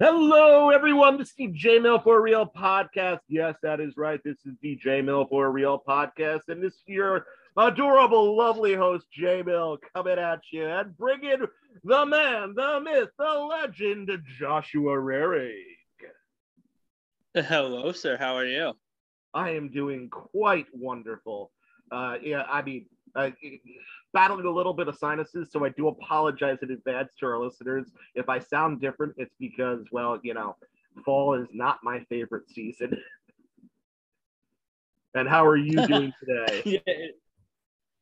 Hello, everyone. This is the J-Mill for Real podcast. Yes, that is right. This is the J-Mill for Real podcast. And this is your adorable, lovely host, J-Mill, coming at you and bringing the man, the myth, the legend, Joshua Rere. Hello, sir. How are you? I am doing quite wonderful. Battling a little bit of sinuses, so I do apologize in advance to our listeners. If I sound different, it's because, well, you know, fall is not my favorite season. And how are you doing today? Yeah,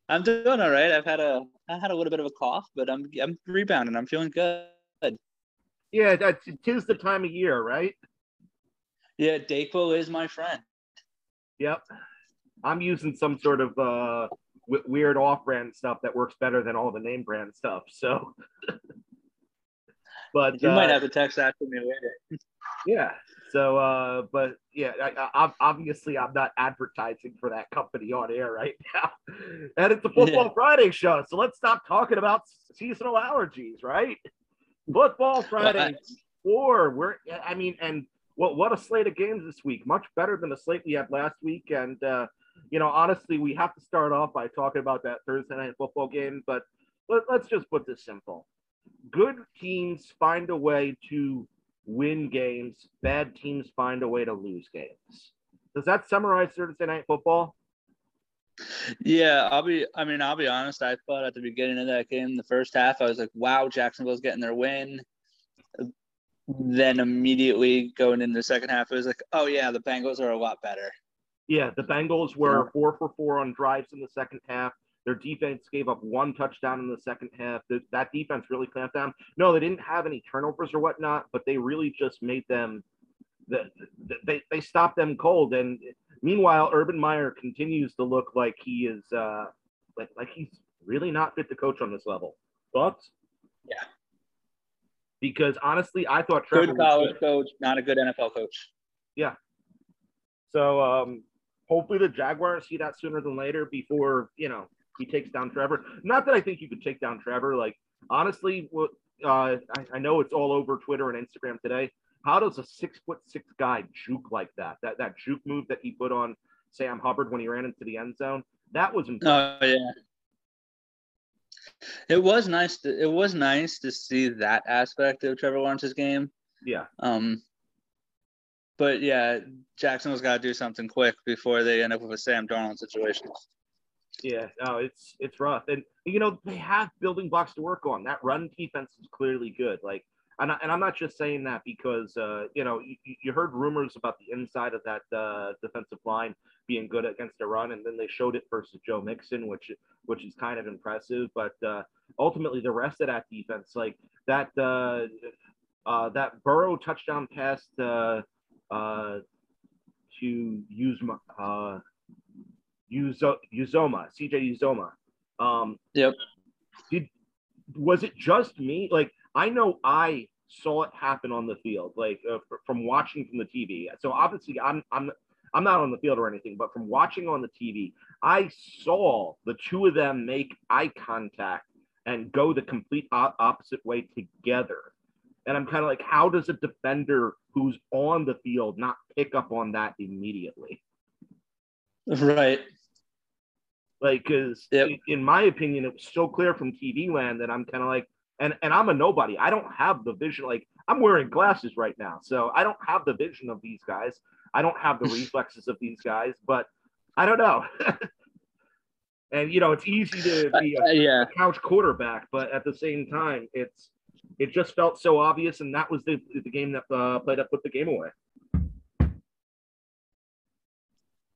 I'm doing all right. I had a little bit of a cough, but I'm rebounding. I'm feeling good. Yeah, tis the time of year, right? Yeah, Dayquil is my friend. Yep, I'm using some sort of weird off-brand stuff that works better than all the name brand stuff. So, but you might have to text that to me later. Yeah. So, but yeah, I obviously I'm not advertising for that company on air right now, and it's a Football Friday show. So let's stop talking about seasonal allergies, right? Football Friday. What a slate of games this week. Much better than the slate we had last week. And, you know, honestly, we have to start off by talking about that Thursday night football game. But let's just put this simple. Good teams find a way to win games. Bad teams find a way to lose games. Does that summarize Thursday night football? Yeah, I'll be honest. I thought at the beginning of that game, the first half, I was like, wow, Jacksonville's getting their win. Then immediately going into the second half, it was like, oh, yeah, the Bengals are a lot better. Yeah, the Bengals were 4 for 4 on drives in the second half. Their defense gave up one touchdown in the second half. That defense really clamped down. No, they didn't have any turnovers or whatnot, but they really just made them they stopped them cold. And meanwhile, Urban Meyer continues to look like he is like he's really not fit to coach on this level. Thoughts? Yeah. Because honestly, I thought Trevor good college coach, not a good NFL coach. Yeah. So hopefully the Jaguars see that sooner than later before, you know, he takes down Trevor. Not that I think you could take down Trevor. Like, honestly, I know it's all over Twitter and Instagram today. How does a 6'6" guy juke like that? That juke move that he put on Sam Hubbard when he ran into the end zone, that was impressive. Oh, yeah. It was nice to see that aspect of Trevor Lawrence's game. Yeah. But yeah, Jacksonville's got to do something quick before they end up with a Sam Darnold situation. Yeah. No, it's rough, and you know they have building blocks to work on. That run defense is clearly good. Like, and I'm not just saying that because you know you heard rumors about the inside of that defensive line being good against the run, and then they showed it versus Joe Mixon, which is kind of impressive. But ultimately, the rest of that defense, like that Burrow touchdown pass to Uzomah, C.J. Uzomah. Yep. Was it just me? Like, I know I saw it happen on the field, like from watching from the TV. So obviously, I'm not on the field or anything, but from watching on the TV, I saw the two of them make eye contact and go the complete opposite way together. And I'm kind of like, how does a defender who's on the field not pick up on that immediately? Right. Like, because in my opinion, it was so clear from TV land that I'm kind of like, and I'm a nobody. I don't have the vision. Like, I'm wearing glasses right now, so I don't have the vision of these guys. I don't have the reflexes of these guys, but I don't know. And, you know, it's easy to be a couch quarterback, but at the same time, it just felt so obvious, and that was the game that played up, put the game away.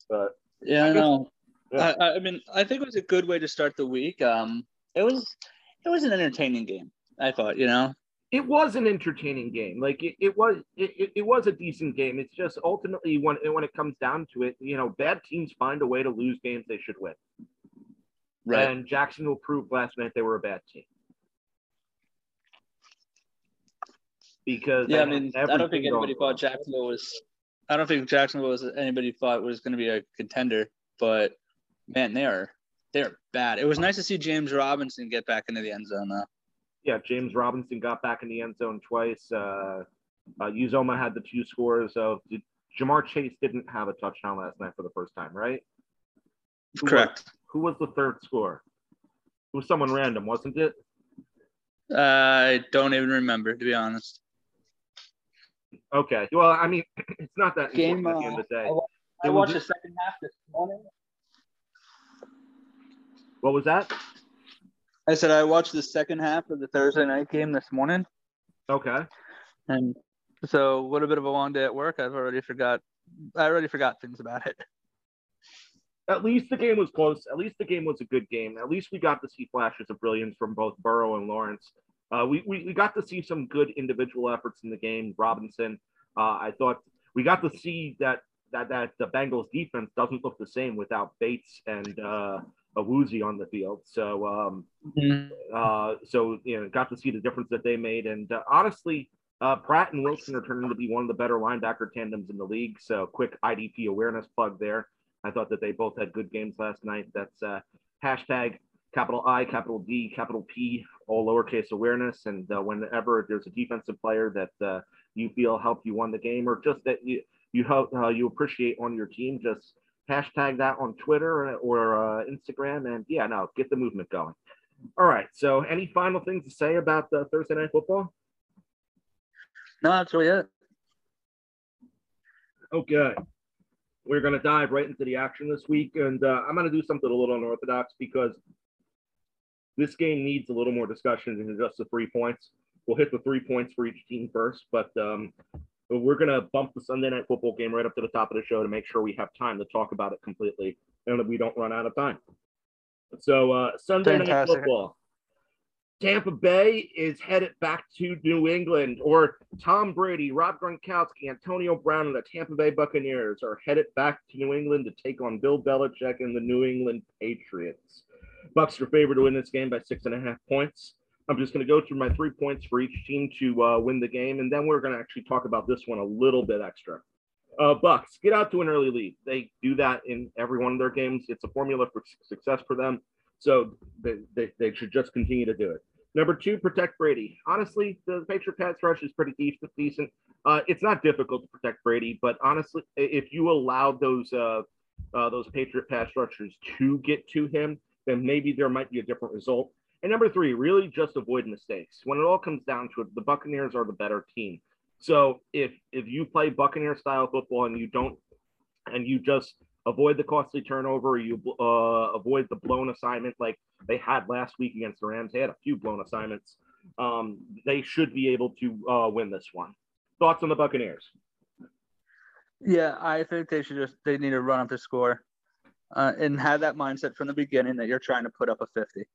But yeah, I know. Yeah. I mean, I think it was a good way to start the week. It was an entertaining game, I thought, you know. It was an entertaining game. Like it was a decent game. It's just ultimately when it comes down to it, you know, bad teams find a way to lose games they should win. Right. And Jacksonville proved last night they were a bad team. Because yeah, I mean, I don't think Jacksonville was anybody thought was going to be a contender, but man, they're bad. It was nice to see James Robinson get back into the end zone though. Yeah, James Robinson got back in the end zone twice. Uzomah had the two scores. Jamar Chase didn't have a touchdown last night for the first time, right? Correct. Who was the third score? It was someone random, wasn't it? I don't even remember, to be honest. Okay. Well, I mean, it's not that game at the end of the day. I watched the second half this morning. What was that? I said I watched the second half of the Thursday night game this morning. Okay. And so what a bit of a long day at work. I already forgot things about it. At least the game was close. At least the game was a good game. At least we got to see flashes of brilliance from both Burrow and Lawrence. We got to see some good individual efforts in the game. Robinson, I thought we got to see that the Bengals defense doesn't look the same without Bates and Awuzie on the field. So, got to see the difference that they made. And honestly, Pratt and Wilson are turning to be one of the better linebacker tandems in the league. So, quick IDP awareness plug there. I thought that they both had good games last night. That's hashtag capital I, capital D, capital P, all lowercase awareness. And whenever there's a defensive player that you feel helped you won the game, or just that you help, you appreciate on your team, just hashtag that on Twitter or Instagram. And get the movement going. All right. So any final things to say about the Thursday Night Football? No, that's really it. Okay. We're going to dive right into the action this week, and I'm going to do something a little unorthodox because this game needs a little more discussion than just the 3 points. We'll hit the 3 points for each team first, but we're going to bump the Sunday Night Football game right up to the top of the show to make sure we have time to talk about it completely and that we don't run out of time. So Sunday Night Football. Tampa Bay is headed back to New England, or Tom Brady, Rob Gronkowski, Antonio Brown, and the Tampa Bay Buccaneers are headed back to New England to take on Bill Belichick and the New England Patriots. Bucs are favored to win this game by 6.5 points. I'm just going to go through my 3 points for each team to win the game, and then we're going to actually talk about this one a little bit extra. Bucs get out to an early lead. They do that in every one of their games. It's a formula for success for them, so they should just continue to do it. Number two, protect Brady. Honestly, the Patriot pass rush is pretty decent. It's not difficult to protect Brady, but honestly, if you allow those Patriot pass rushers to get to him, then maybe there might be a different result. And number three, really just avoid mistakes. When it all comes down to it, the Buccaneers are the better team. So if you play Buccaneer style football and you just avoid the costly turnover, you avoid the blown assignment like they had last week against the Rams. They had a few blown assignments. They should be able to win this one. Thoughts on the Buccaneers? Yeah, I think they need to run up the score and have that mindset from the beginning that you're trying to put up a 50.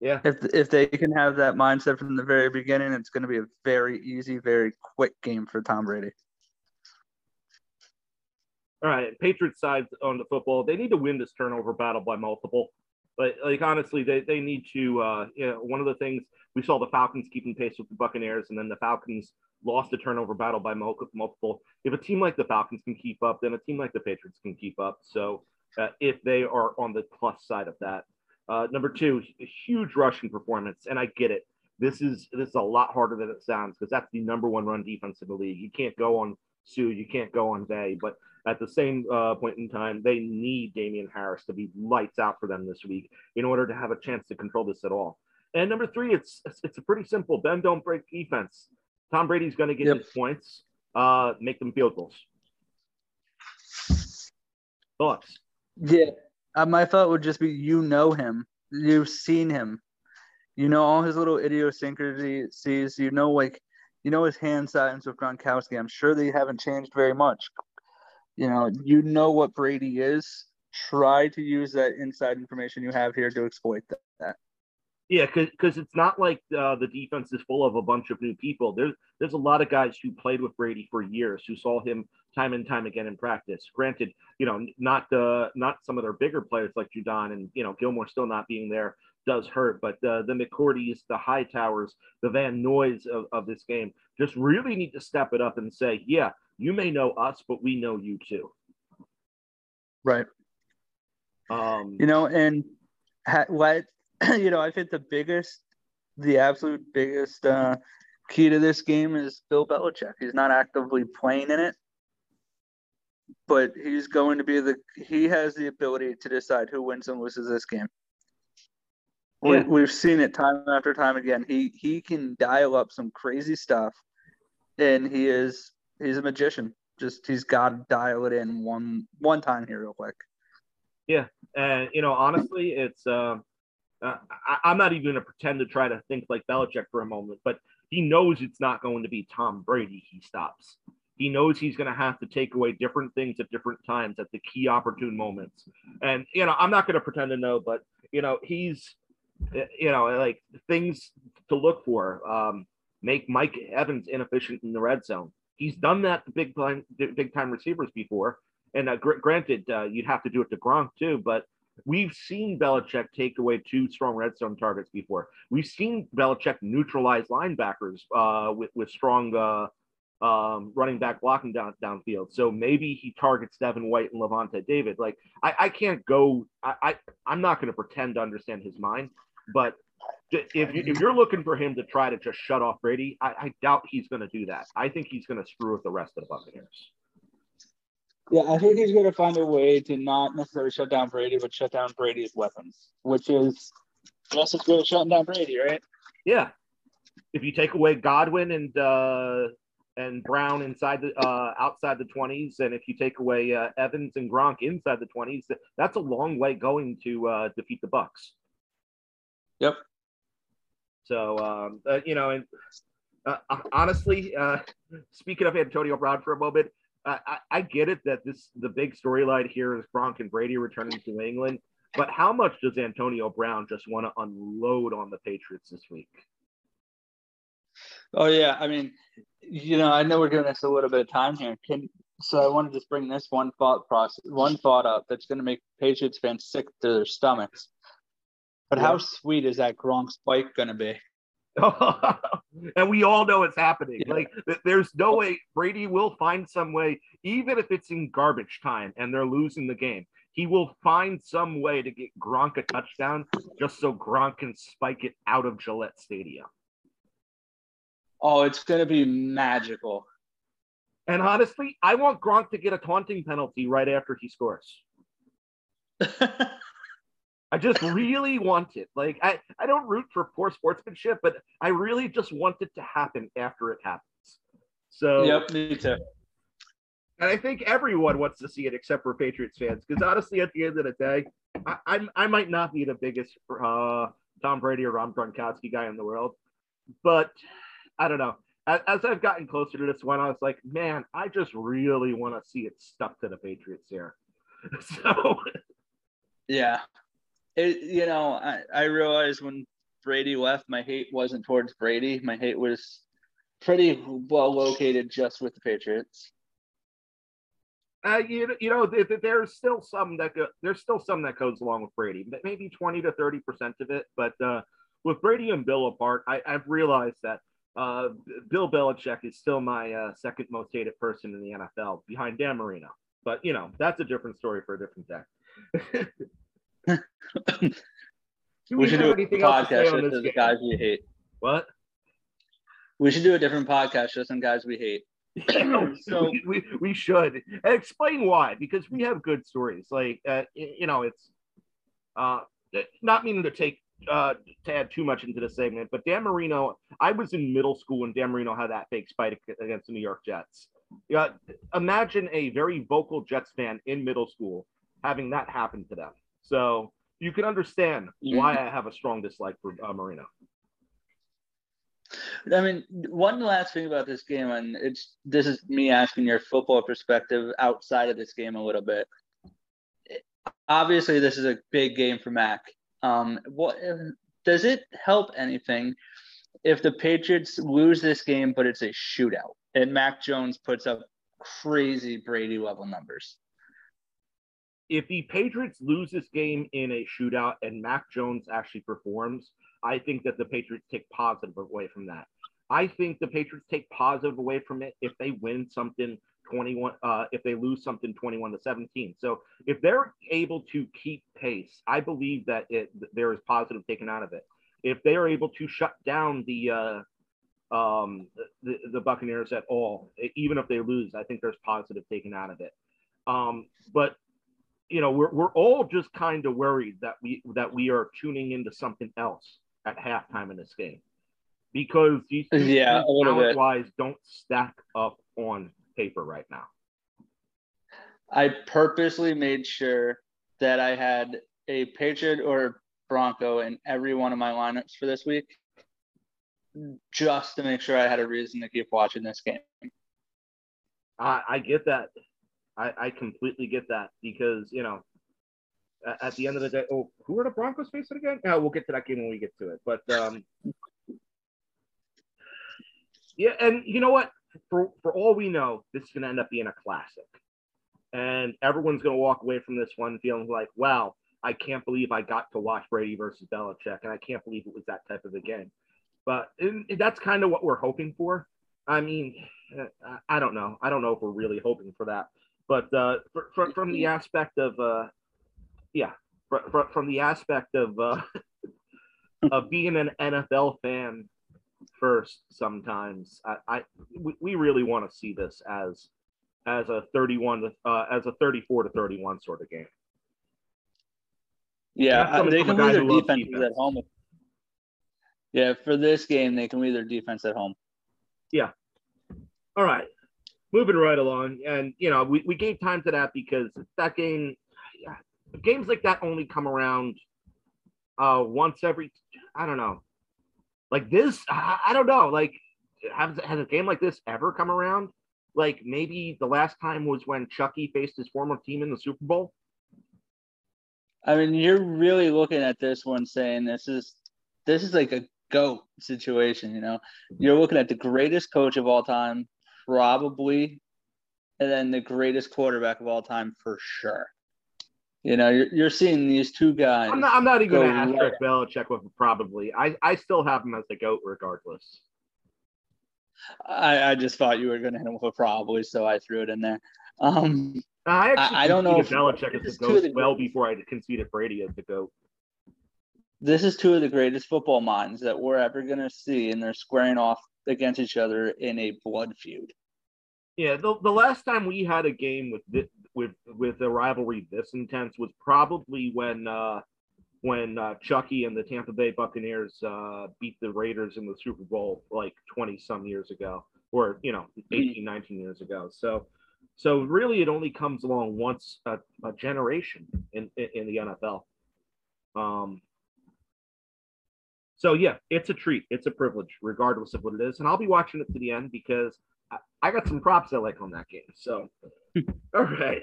Yeah. If they can have that mindset from the very beginning, it's going to be a very easy, very quick game for Tom Brady. All right, Patriots side on the football, they need to win this turnover battle by multiple. But, like, honestly, they need to one of the things we saw the Falcons keeping pace with the Buccaneers, and then the Falcons lost the turnover battle by multiple. If a team like the Falcons can keep up, then a team like the Patriots can keep up. So if they are on the plus side of that. Number two, a huge rushing performance, and I get it. This is a lot harder than it sounds because that's the number one run defense in the league. You can't go on Sue, you can't go on Day, but at the same point in time, they need Damian Harris to be lights out for them this week in order to have a chance to control this at all. And number three, it's a pretty simple bend don't break defense. Tom Brady's going to get his points, make them field goals. Thoughts? Yeah, my thought would just be you know him, you've seen him, you know all his little idiosyncrasies, you know his hand signs with Gronkowski. I'm sure they haven't changed very much. You know what Brady is. Try to use that inside information you have here to exploit that. Yeah, because it's not like the defense is full of a bunch of new people. There's a lot of guys who played with Brady for years who saw him time and time again in practice. Granted, not some of their bigger players like Judon and Gilmore still not being there does hurt, but the McCourties, the Hightowers, the Van Noys of this game just really need to step it up and say, yeah, you may know us, but we know you too. Right. I think the absolute biggest key to this game is Bill Belichick. He's not actively playing in it, but he's going to be he has the ability to decide who wins and loses this game. Yeah. We've seen it time after time again. He can dial up some crazy stuff, and he's a magician. Just he's got to dial it in one time here real quick. Yeah, and honestly, it's I'm not even going to pretend to try to think like Belichick for a moment, but he knows it's not going to be Tom Brady he stops. He knows he's going to have to take away different things at different times at the key opportune moments. And, I'm not going to pretend to know, but, he's, like things to look for, make Mike Evans inefficient in the red zone. He's done that to big time receivers before. And granted, you'd have to do it to Gronk too, but we've seen Belichick take away two strong red zone targets before. We've seen Belichick neutralize linebackers with strong running back blocking downfield. So maybe he targets Devin White and Levante David. Like I can't go. I'm not going to pretend to understand his mind, but if you're looking for him to try to just shut off Brady, I doubt he's going to do that. I think he's going to screw with the rest of the Buccaneers. Yeah, I think he's going to find a way to not necessarily shut down Brady, but shut down Brady's weapons, which is just as good as shutting down Brady, right? Yeah. If you take away Godwin and Brown outside the 20s, and if you take away Evans and Gronk inside the 20s, that's a long way going to defeat the Bucks. Yep. So, and honestly, speaking of Antonio Brown for a moment, I get it that the big storyline here is Gronk and Brady returning to New England, but how much does Antonio Brown just want to unload on the Patriots this week? Oh yeah, I mean, I know we're giving us a little bit of time here. So I wanted to just bring this one thought up that's going to make Patriots fans sick to their stomachs. But how sweet is that Gronk spike going to be? And we all know it's happening. Yeah. Like there's no way Brady will find some way, even if it's in garbage time and they're losing the game. He will find some way to get Gronk a touchdown just so Gronk can spike it out of Gillette Stadium. Oh, it's going to be magical. And honestly, I want Gronk to get a taunting penalty right after he scores. I just really want it. Like, I don't root for poor sportsmanship, but I really just want it to happen after it happens. So, yep, me too. And I think everyone wants to see it except for Patriots fans, because honestly, at the end of the day, I might not be the biggest Tom Brady or Rob Gronkowski guy in the world, but I don't know. As I've gotten closer to this one, I was like, man, I just really want to see it stuck to the Patriots here. So, yeah. I realized when Brady left, my hate wasn't towards Brady. My hate was pretty well located just with the Patriots. There's still some that goes along with Brady, but maybe 20 to 30% of it. But with Brady and Bill apart, I've realized that Bill Belichick is still my second most hated person in the NFL, behind Dan Marino. But that's a different story for a different day. We should do a podcast just on guys we hate. What? We should do a different podcast just on guys we hate. So we should explain why, because we have good stories. Like it's not meaning to take to add too much into the segment, but Dan Marino. I was in middle school and Dan Marino had that fake spike against the New York Jets. Yeah, imagine a very vocal Jets fan in middle school having that happen to them. So you can understand why I have a strong dislike for Marino. I mean, one last thing about this game, and this is me asking your football perspective outside of this game a little bit. Obviously, this is a big game for Mac. What does it help anything if the Patriots lose this game, but it's a shootout, and Mac Jones puts up crazy Brady-level numbers? If the Patriots lose this game in a shootout and Mac Jones actually performs, I think that the Patriots take positive away from that. I think the Patriots take positive away from it if they win something 21, if they lose something 21-17. So if they're able to keep pace, I believe that there is positive taken out of it. If they are able to shut down the the Buccaneers at all. Even if they lose, I think there's positive taken out of it. But you know, we're all just kind of worried that we are tuning into something else at halftime in this game, because these talent-wise don't stack up on paper right now. I purposely made sure that I had a Patriot or Bronco in every one of my lineups for this week, just to make sure I had a reason to keep watching this game. I get that. I completely get that, because, you know, at the end of the day, oh, who are the Broncos facing again? Yeah, we'll get to that game when we get to it. But, yeah, and you know what? For all we know, this is going to end up being a classic. And everyone's going to walk away from this one feeling like, wow, I can't believe I got to watch Brady versus Belichick, and I can't believe it was that type of a game. But that's kind of what we're hoping for. I mean, I don't know. I don't know if we're really hoping for that. But from the aspect of, from the aspect of of being an NFL fan first, sometimes we really want to see this as a 34-31 sort of game. Yeah, they can win their defense at home. Yeah, for this game, they can win their defense at home. Yeah. All right. Moving right along. And, you know, we gave time to that because that game, games like that only come around once every, I don't know. Like this, I don't know. Like, has a game like this ever come around? Like, maybe the last time was when Chucky faced his former team in the Super Bowl. I mean, you're really looking at this one saying this is like a GOAT situation, you know. You're looking at the greatest coach of all time, probably, and then the greatest quarterback of all time for sure. You know, you're seeing these two guys. I'm not even going to asterisk Belichick with probably. I still have him as the GOAT regardless. I just thought you were going to hit him with a probably, so I threw it in there. I don't know if Belichick is the GOAT well before I conceded Brady as the GOAT. This is two of the greatest football minds that we're ever going to see, and they're squaring off against each other in a blood feud. Yeah, the last time we had a game with a rivalry this intense was probably when Chucky and the Tampa Bay Buccaneers beat the Raiders in the Super Bowl like 20-some years ago, or, you know, 18, 19 years ago. So really it only comes along once a generation in the NFL. So, yeah, it's a treat. It's a privilege, regardless of what it is. And I'll be watching it to the end because I got some props I like on that game. So, all right.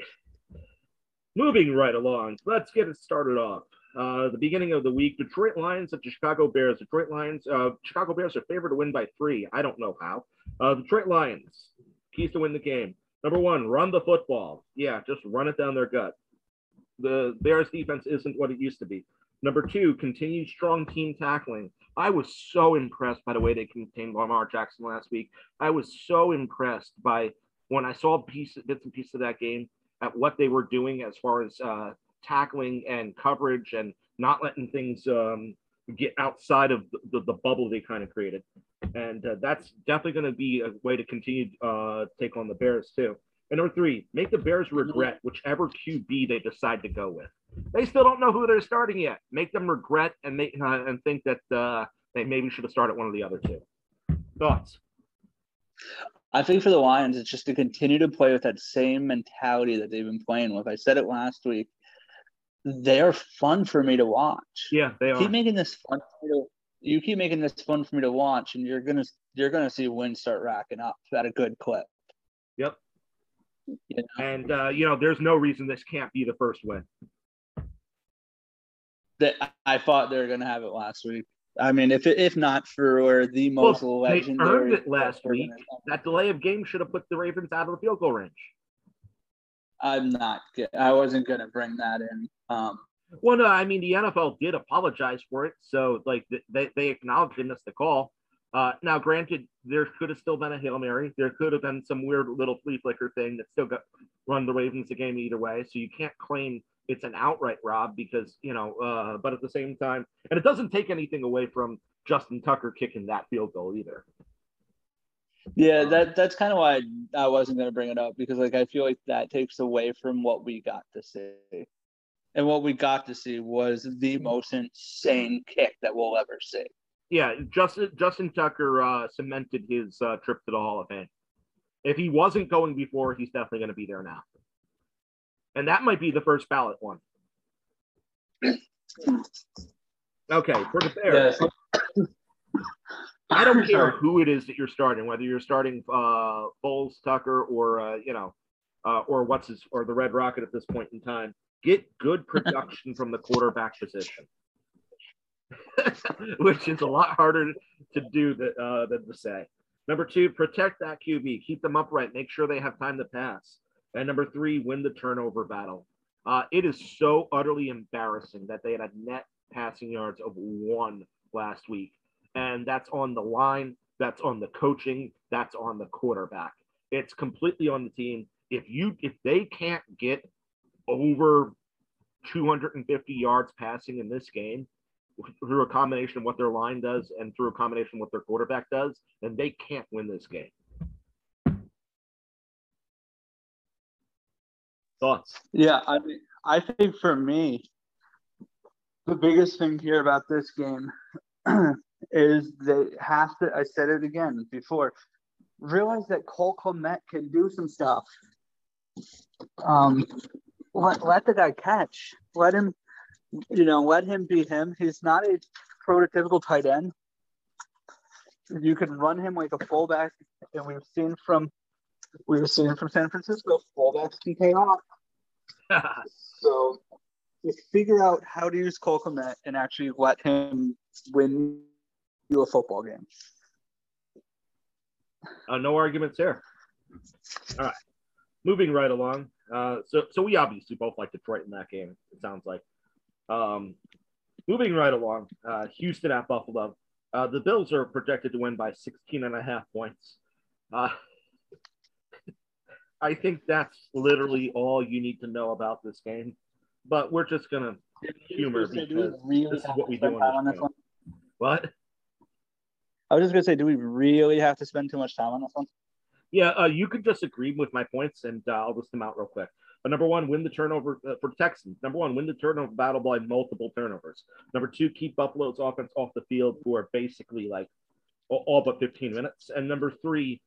Moving right along. Let's get it started off. The beginning of the week, Detroit Lions at the Chicago Bears. Chicago Bears are favored to win by 3. I don't know how. Detroit Lions, keys to win the game. Number 1, run the football. Yeah, just run it down their gut. The Bears defense isn't what it used to be. Number 2, continue strong team tackling. I was so impressed by the way they contained Lamar Jackson last week. I was so impressed by when I saw bits and pieces of that game at what they were doing as far as tackling and coverage and not letting things get outside of the bubble they kind of created. And that's definitely going to be a way to continue take on the Bears too. And number 3, make the Bears regret whichever QB they decide to go with. They still don't know who they're starting yet. Make them regret and think that they maybe should have started one of the other two. Thoughts? I think for the Lions, it's just to continue to play with that same mentality that they've been playing with. I said it last week. They're fun for me to watch. Yeah, they are. You keep making this fun for me to watch, and you're gonna see wins start racking up at a good clip. Yep. Yeah. And, you know, there's no reason this can't be the first win. I thought they were going to have it last week. I mean, if not for the most legendary. They earned it last week. That delay of game should have put the Ravens out of the field goal range. I wasn't going to bring that in. Well, no, I mean, the NFL did apologize for it. So, like, they acknowledged they missed the call. Now, granted, there could have still been a Hail Mary. There could have been some weird little flea flicker thing that still got run the Ravens the game either way. So you can't claim it's an outright rob because, you know, but at the same time, and it doesn't take anything away from Justin Tucker kicking that field goal either. Yeah, that's kind of why I wasn't going to bring it up, because like I feel like that takes away from what we got to see. And what we got to see was the most insane kick that we'll ever see. Yeah, Justin Tucker cemented his trip to the Hall of Fame. If he wasn't going before, he's definitely going to be there now. And that might be the first ballot one. Okay, for the Bears. Yes. I don't care who it is that you're starting, whether you're starting Foles, Tucker, or or the Red Rocket at this point in time. Get good production from the quarterback position, which is a lot harder to do than to say. Number two, protect that QB. Keep them upright. Make sure they have time to pass. And number three, win the turnover battle. It is so utterly embarrassing that they had a net passing yards of 1 last week. And that's on the line. That's on the coaching. That's on the quarterback. It's completely on the team. If they can't get over 250 yards passing in this game through a combination of what their line does and through a combination of what their quarterback does, then they can't win this game. Thoughts? Yeah, I mean, I think for me, the biggest thing here about this game is they have to, I said it again before, realize that Cole Kmet can do some stuff. Let the guy catch. Let him be him. He's not a prototypical tight end. You can run him like a fullback, and we've seen from San Francisco, fullbacks can pay off. So just figure out how to use Cole Kmet and actually let him win you a football game. No arguments there. All right. Moving right along. So we obviously both like Detroit in that game, it sounds like. Moving right along, Houston at Buffalo. The Bills are projected to win by 16.5 points. I think that's literally all you need to know about this game. But we're just going to humor because this is what we do on this one. What? I was just going to say, do we really have to spend too much time on this one? Yeah, you could just agree with my points, and I'll list them out real quick. But number one, win the turnover for Texans. Number one, win the turnover battle by multiple turnovers. Number two, keep Buffalo's offense off the field for basically like all but 15 minutes. And number three,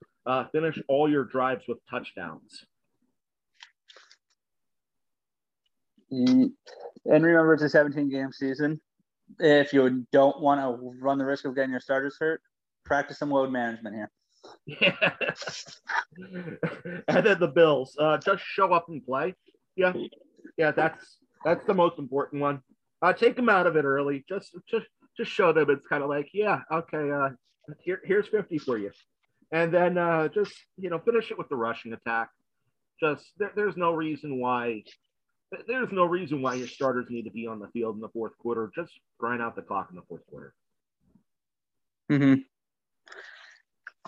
finish all your drives with touchdowns. And remember, it's a 17-game season. If you don't want to run the risk of getting your starters hurt, practice some load management here. Yeah. And then the Bills. Just show up and play. Yeah. Yeah, that's the most important one. Take them out of it early. Just show them it's kind of like, yeah, okay, here's 50 for you. And then just finish it with the rushing attack. Just there's no reason why your starters need to be on the field in the fourth quarter. Just grind out the clock in the fourth quarter. Mm-hmm.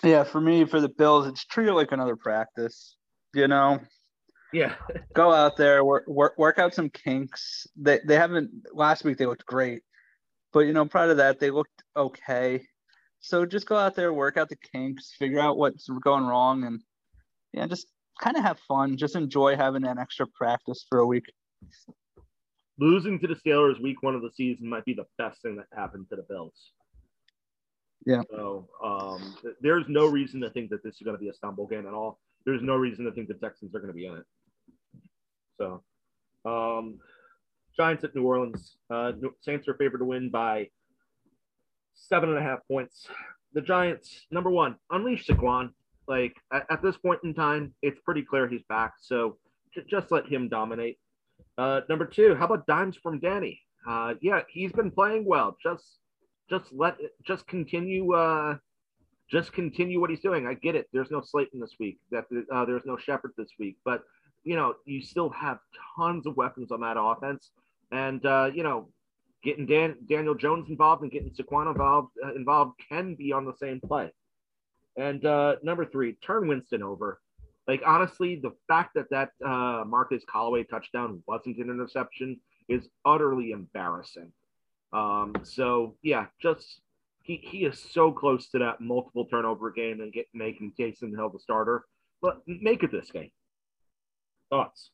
Yeah, for me, for the Bills, it's treat it like another practice, Yeah. Go out there, work out some kinks. They haven't – last week they looked great. But, prior to that, they looked okay. So just go out there, work out the kinks, figure out what's going wrong, and, just kind of have fun. Just enjoy having an extra practice for a week. Losing to the Steelers week 1 of the season might be the best thing that happened to the Bills. Yeah. So there's no reason to think that this is going to be a stumble game at all. There's no reason to think the Texans are going to be in it. So Giants at New Orleans. Saints are favored to win by 7.5 points. The Giants, number one, unleash Saquon. Like at this point in time, it's pretty clear he's back. So just let him dominate. Number two, how about dimes from Danny? Yeah, he's been playing well. Just continue what he's doing. I get it. There's no Slayton this week. There's no Shepard this week. But, you still have tons of weapons on that offense. And, getting Daniel Jones involved and getting Saquon involved can be on the same play. And number three, turn Winston over. Like, honestly, the fact that Marcus Callaway touchdown wasn't an interception is utterly embarrassing. So, yeah, just he is so close to that multiple turnover game and making Taysom Hill the starter. But make it this game. Thoughts?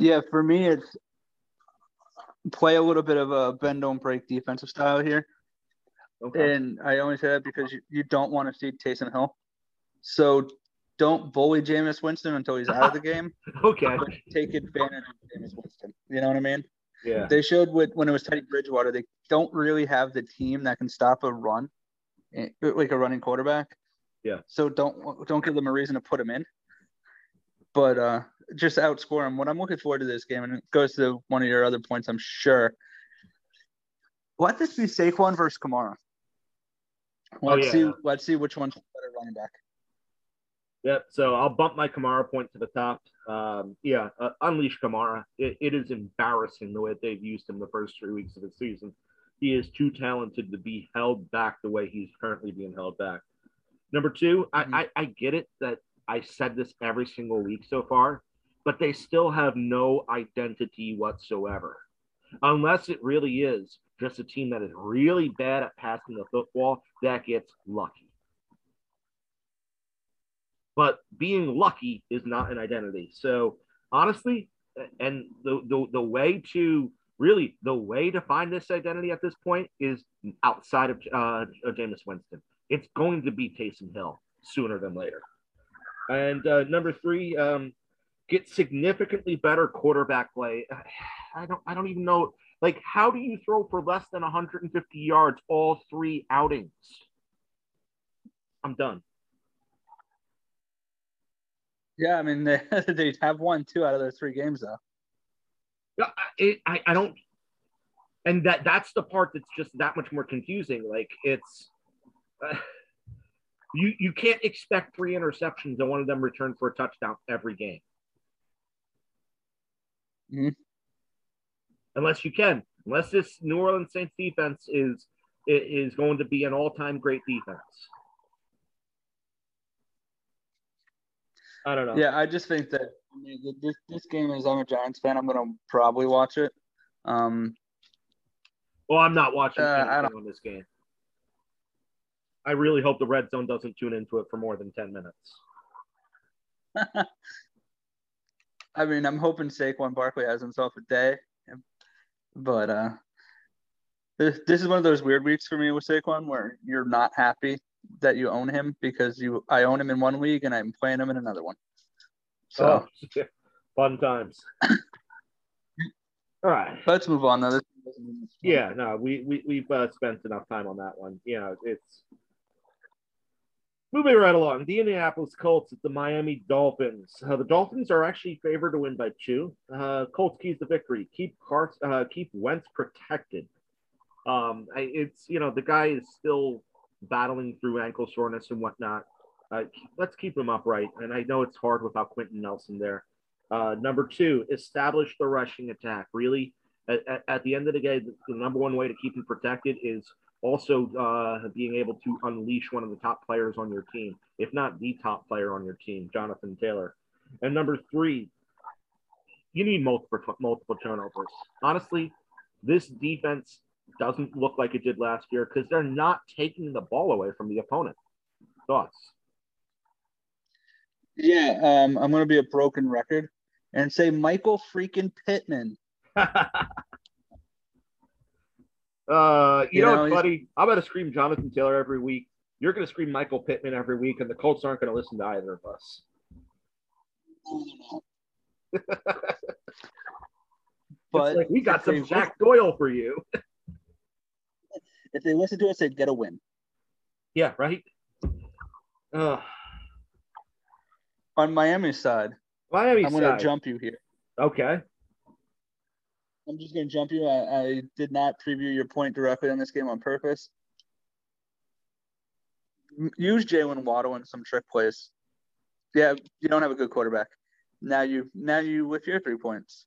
Yeah, for me, it's play a little bit of a bend-don't-break defensive style here. Okay. And I only say that because you don't want to see Taysom Hill. So don't bully Jameis Winston until he's out of the game. Okay. But take advantage of Jameis Winston. You know what I mean? Yeah. They showed when it was Teddy Bridgewater, they don't really have the team that can stop a run, like a running quarterback. Yeah. So don't give them a reason to put him in. But just outscore him. What I'm looking forward to this game, and it goes to one of your other points, I'm sure. Let this be Saquon versus Kamara. Let's see which one's the better running back. Yep, so I'll bump my Kamara point to the top. Unleash Kamara. It is embarrassing the way they've used him the first 3 weeks of the season. He is too talented to be held back the way he's currently being held back. Number two, I get it that I said this every single week so far, but they still have no identity whatsoever. Unless it really is just a team that is really bad at passing the football that gets lucky. But being lucky is not an identity. So honestly, and the way to find this identity at this point is outside of Jameis Winston. It's going to be Taysom Hill sooner than later. And number three, get significantly better quarterback play. I don't even know. Like, how do you throw for less than 150 yards all three outings? I'm done. Yeah, I mean, they have won two out of their three games, though. Yeah, I don't – and that's the part that's just that much more confusing. Like, it's you can't expect three interceptions and one of them returned for a touchdown every game. Mm-hmm. Unless you can. Unless this New Orleans Saints defense is going to be an all-time great defense. I don't know. Yeah, I just think that this game is – I'm a Giants fan. I'm going to probably watch it. Well, I'm not watching anything on this game. I really hope the Red Zone doesn't tune into it for more than 10 minutes. I mean, I'm hoping Saquon Barkley has himself a day. But this is one of those weird weeks for me with Saquon where you're not happy that you own him because I own him in one league and I'm playing him in another one. So fun times. All right, let's move on though. We've spent enough time on that one. Yeah, it's moving right along. The Indianapolis Colts at the Miami Dolphins. The Dolphins are actually favored to win by 2. Colts keys the victory. Keep Wentz protected. It's the guy is still battling through ankle soreness and whatnot. Let's keep him upright. And I know it's hard without Quentin Nelson there. Number 2, establish the rushing attack. Really, at the end of the day, the number one way to keep him protected is also being able to unleash one of the top players on your team, if not the top player on your team, Jonathan Taylor. And number 3, you need multiple turnovers. Honestly, this defense doesn't look like it did last year because they're not taking the ball away from the opponent. Thoughts? Yeah, I'm going to be a broken record and say Michael freaking Pittman. You know what's funny? I'm going to scream Jonathan Taylor every week. You're going to scream Michael Pittman every week, and the Colts aren't going to listen to either of us. But like, we got some Jack Doyle for you. If they listen to us, they'd get a win. Yeah, right? On Miami's side, I'm going to jump you here. Okay. I'm just going to jump you. I did not preview your point directly on this game on purpose. Use Jalen Waddle in some trick plays. Yeah, you don't have a good quarterback. Now you with your 3 points.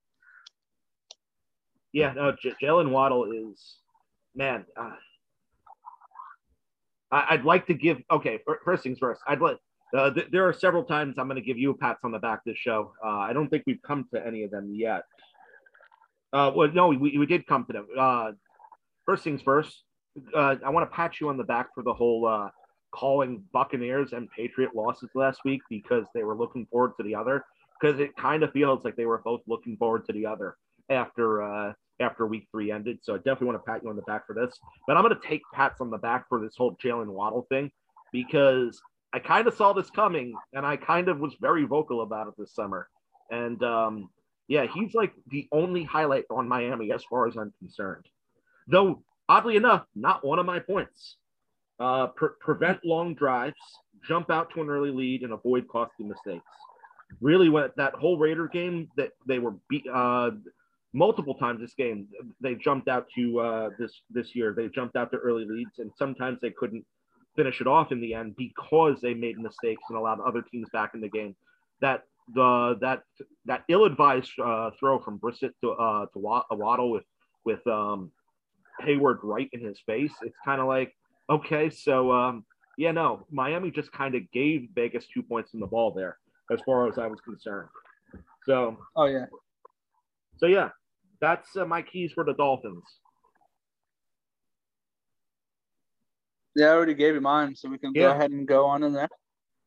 Yeah, no, Jalen Waddle is – man, I'd like to give – okay, first things first. I'd like there are several times I'm going to give you pats on the back this show. I don't think we've come to any of them yet. Well, no, we did come to them. First things first, I want to pat you on the back for the whole calling Buccaneers and Patriot losses last week, because they were looking forward to the other, because it kind of feels like they were both looking forward to the other after week three ended. So I definitely want to pat you on the back for this, but I'm going to take pats on the back for this whole Jalen Waddle thing, because I kind of saw this coming and I kind of was very vocal about it this summer. And yeah, he's like the only highlight on Miami as far as I'm concerned, though, oddly enough, not one of my points. Prevent long drives, jump out to an early lead, and avoid costly mistakes. Really, when that whole Raider game that they were beat multiple times this game, they jumped out to this year. They jumped out to early leads, and sometimes they couldn't finish it off in the end because they made mistakes and allowed other teams back in the game. That ill-advised throw from Brissett to Waddle with Hayward right in his face. It's kind of like, okay, so yeah, no, Miami just kind of gave Vegas 2 points in the ball there, as far as I was concerned. So, yeah, that's my keys for the Dolphins. Yeah, I already gave you mine, so we can go ahead and go on in there.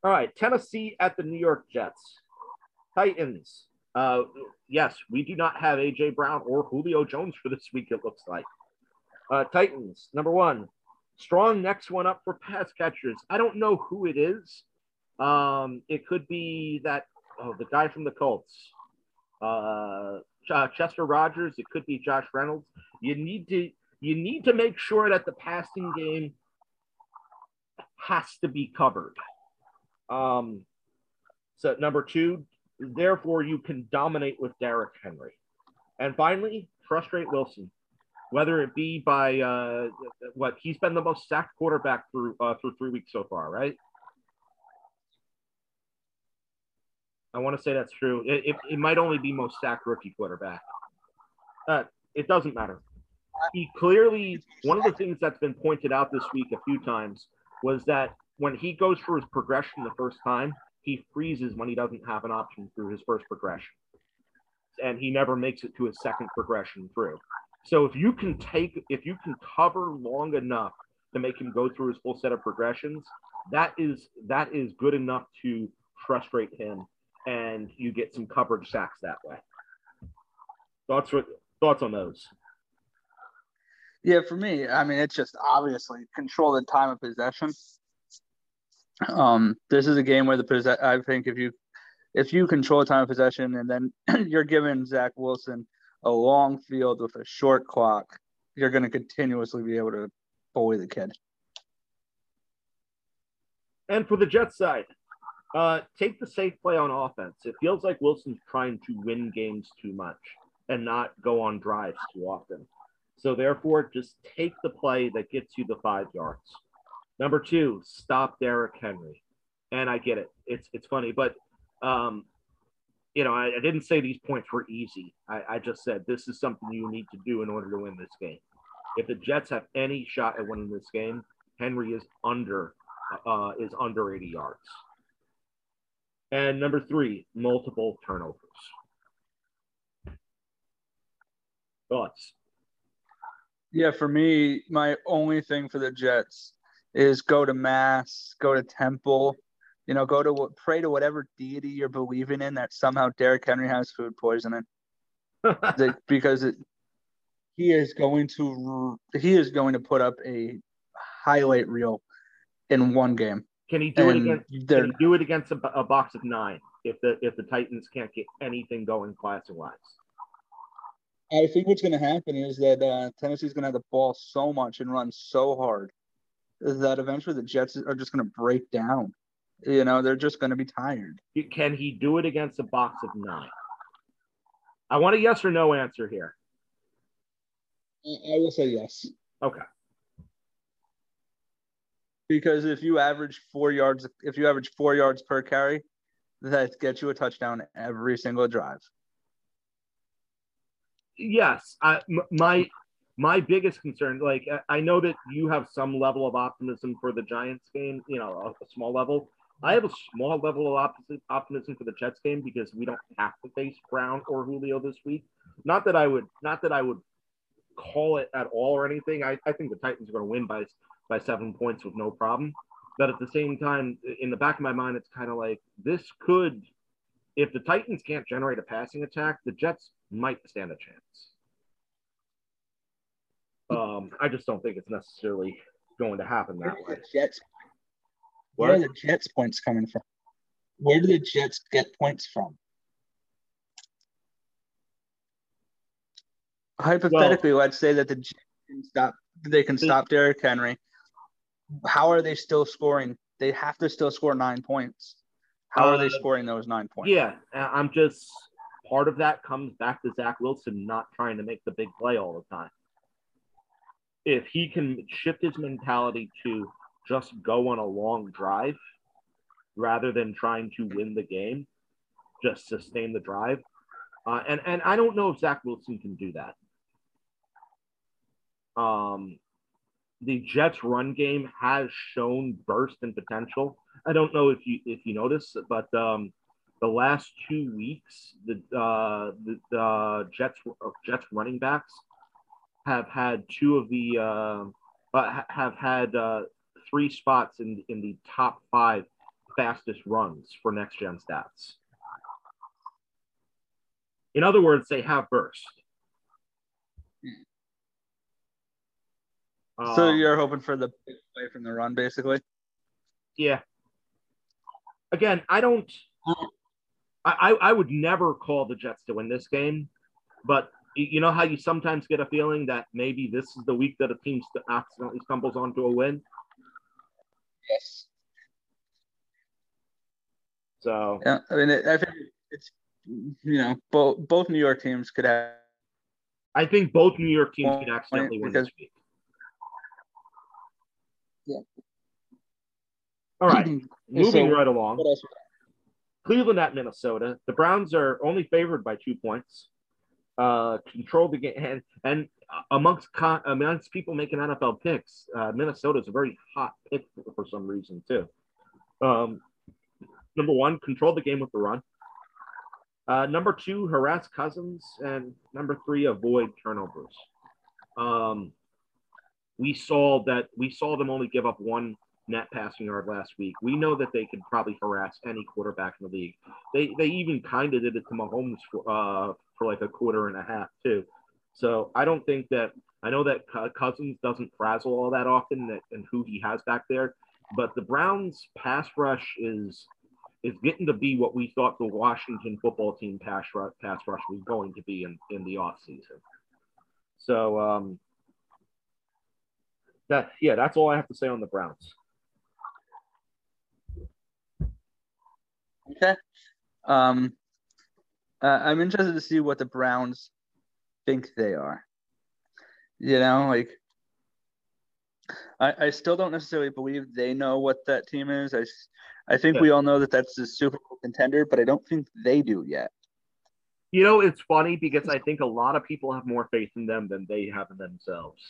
All right, Tennessee at the New York Jets. Titans. Yes, we do not have A.J. Brown or Julio Jones for this week, it looks like. Titans, number one, strong next one up for pass catchers. I don't know who it is. It could be the guy from the Colts, Chester Rogers. It could be Josh Reynolds. You need to make sure that the passing game has to be covered. So number two, therefore you can dominate with Derrick Henry. And finally, frustrate Wilson, whether it be by he's been the most sacked quarterback through 3 weeks so far, right? I want to say that's true. It might only be most sacked rookie quarterback. It doesn't matter. He clearly, one of the things that's been pointed out this week a few times was that when he goes for his progression the first time, he freezes when he doesn't have an option through his first progression. And he never makes it to his second progression through. So if you can cover long enough to make him go through his full set of progressions, that is good enough to frustrate him, and you get some coverage sacks that way. Thoughts on those? Yeah, for me, I mean, it's just obviously control the time of possession. This is a game where I think if you control the time of possession, and then you're giving Zach Wilson a long field with a short clock, you're going to continuously be able to bully the kid. And for the Jets side, take the safe play on offense. It feels like Wilson's trying to win games too much and not go on drives too often. So therefore, just take the play that gets you the 5 yards. Number two, stop Derrick Henry. And I get it. It's funny, but I didn't say these points were easy. I just said this is something you need to do in order to win this game. If the Jets have any shot at winning this game, Henry is under 80 yards. And number three, multiple turnovers. Thoughts? Yeah, for me, my only thing for the Jets is go to mass, go to temple, pray to whatever deity you're believing in that somehow Derrick Henry has food poisoning, because he is going to put up a highlight reel in one game. Can he do it against a box of nine if the Titans can't get anything going classic-wise? I think what's going to happen is that Tennessee's going to have the ball so much and run so hard that eventually the Jets are just going to break down. They're just going to be tired. Can he do it against a box of nine? I want a yes or no answer here. I will say yes. Okay. Because if you average four yards per carry, that gets you a touchdown every single drive. Yes. My biggest concern, like, I know that you have some level of optimism for the Giants game, a small level. I have a small level of optimism for the Jets game because we don't have to face Brown or Julio this week. Not that I would call it at all or anything. I think the Titans are going to win by 7 points with no problem. But at the same time, in the back of my mind, it's kind of like this could, if the Titans can't generate a passing attack, the Jets might stand a chance. I just don't think it's necessarily going to happen that way. Where are the Jets points coming from? Where do the Jets get points from? Hypothetically, well, let's say that the Jets can stop Derrick Henry. How are they still scoring? They have to still score 9 points. How are they scoring those 9 points? Yeah, I'm just – part of that comes back to Zach Wilson not trying to make the big play all the time. If he can shift his mentality to just go on a long drive rather than trying to win the game, just sustain the drive. And I don't know if Zach Wilson can do that. The Jets' run game has shown burst and potential. I don't know if you notice, but the last 2 weeks, the Jets running backs have had three spots in the top five fastest runs for Next Gen Stats. In other words, they have burst. So you're hoping for the big play from the run, basically? Yeah. Again, I would never call the Jets to win this game, but you know how you sometimes get a feeling that maybe this is the week that a team accidentally stumbles onto a win? Yes. So. Yeah, I mean, I think it's, you know, both New York teams could have. I think both New York teams could accidentally win this week. Yeah. All right, moving right along. Cleveland at Minnesota. The Browns are only favored by 2 points. Control the game, and amongst people making NFL picks, Minnesota is a very hot pick for some reason too. Number one, control the game with the run. Number two, harass Cousins, and number three, avoid turnovers. We saw them only give up one net passing yard last week. We know that they could probably harass any quarterback in the league. They even kind of did it to Mahomes for like a quarter and a half too. So I don't think that – I know that Cousins doesn't frazzle all that often and who he has back there, but the Browns' pass rush is getting to be what we thought the Washington football team pass rush was going to be in the offseason. So that's all I have to say on the Browns. Okay. I'm interested to see what the Browns think they are. You know, like I still don't necessarily believe they know what that team is. I think we all know that that's the Super Bowl contender, but I don't think they do yet. You know, it's funny because I think a lot of people have more faith in them than they have in themselves.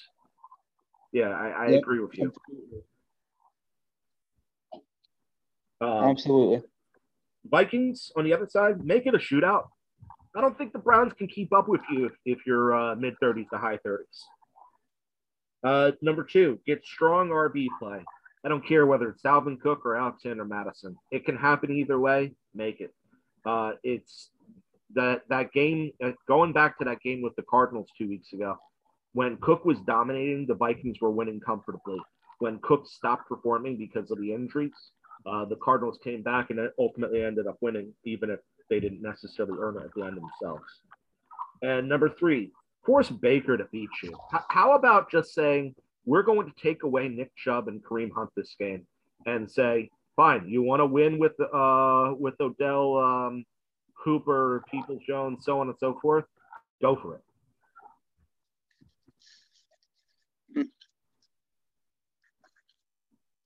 Yeah, I agree with you. Absolutely. Vikings, on the other side, make it a shootout. I don't think the Browns can keep up with you if you're mid-30s to high 30s. Number two, get strong RB play. I don't care whether it's Alvin Cook or Alton or Madison. It can happen either way. Make it. It's that game, going back to that game with the Cardinals 2 weeks ago, when Cook was dominating, the Vikings were winning comfortably. When Cook stopped performing because of the injuries, the Cardinals came back and ultimately ended up winning, even if they didn't necessarily earn it at the end themselves. And number three, force Baker to beat you. How about just saying, we're going to take away Nick Chubb and Kareem Hunt this game and say, fine, you want to win with Odell, Cooper, Peoples-Jones, so on and so forth? Go for it.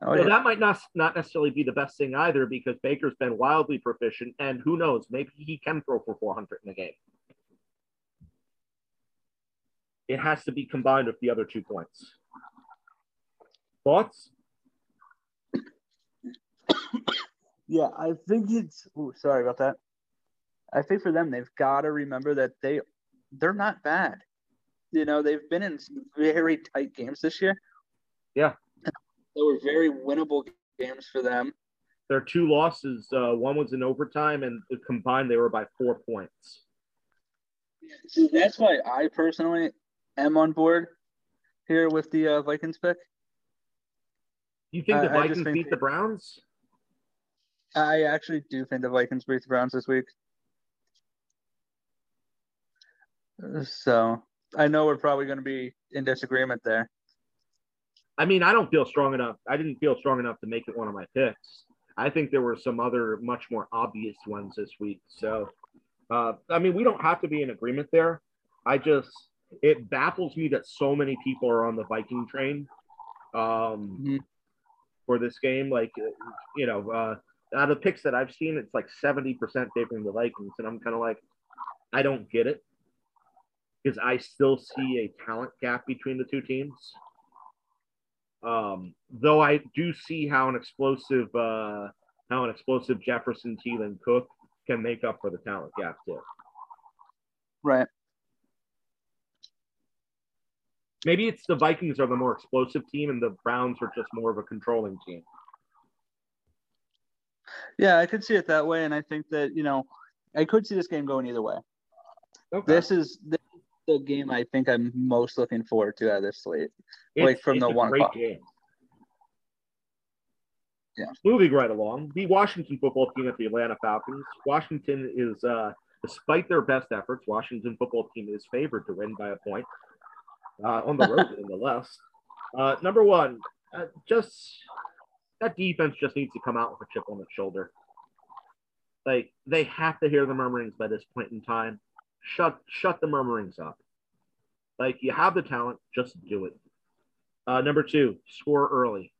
Oh, yeah. So that might not necessarily be the best thing either, because Baker's been wildly proficient, and who knows, maybe he can throw for 400 in a game. It has to be combined with the other 2 points. Thoughts? Yeah, I think it's – ooh, sorry about that. I think for them, they've got to remember that they're not bad. You know, they've been in very tight games this year. Yeah. They were very winnable games for them. Their two losses, one was in overtime, and combined they were by 4 points. Yeah, see, that's why I personally am on board here with the Vikings pick. You think the Vikings beat the Browns? I actually do think the Vikings beat the Browns this week. So I know we're probably going to be in disagreement there. I mean, I don't feel strong enough. I didn't feel strong enough to make it one of my picks. I think there were some other much more obvious ones this week. So, I mean, we don't have to be in agreement there. It baffles me that so many people are on the Viking train for this game. Like, you know, out of the picks that I've seen, it's like 70% favoring the Vikings. And I'm kind of like, I don't get it, because I still see a talent gap between the two teams. Though I do see how an explosive Jefferson, Thielen, Cook can make up for the talent gap too. Right. Maybe it's the Vikings are the more explosive team and the Browns are just more of a controlling team. Yeah, I could see it that way, and I think that, you know, I could see this game going either way. Okay. This is the game I think I'm most looking forward to out of this slate. It's a great game. Yeah. Moving right along, the Washington football team at the Atlanta Falcons. Washington is, despite their best efforts, Washington football team is favored to win by a point. On the road, nonetheless. Number one, just that defense just needs to come out with a chip on its shoulder. Like, they have to hear the murmurings by this point in time. Shut the murmurings up. Like, you have the talent, just do it. Number two, score early.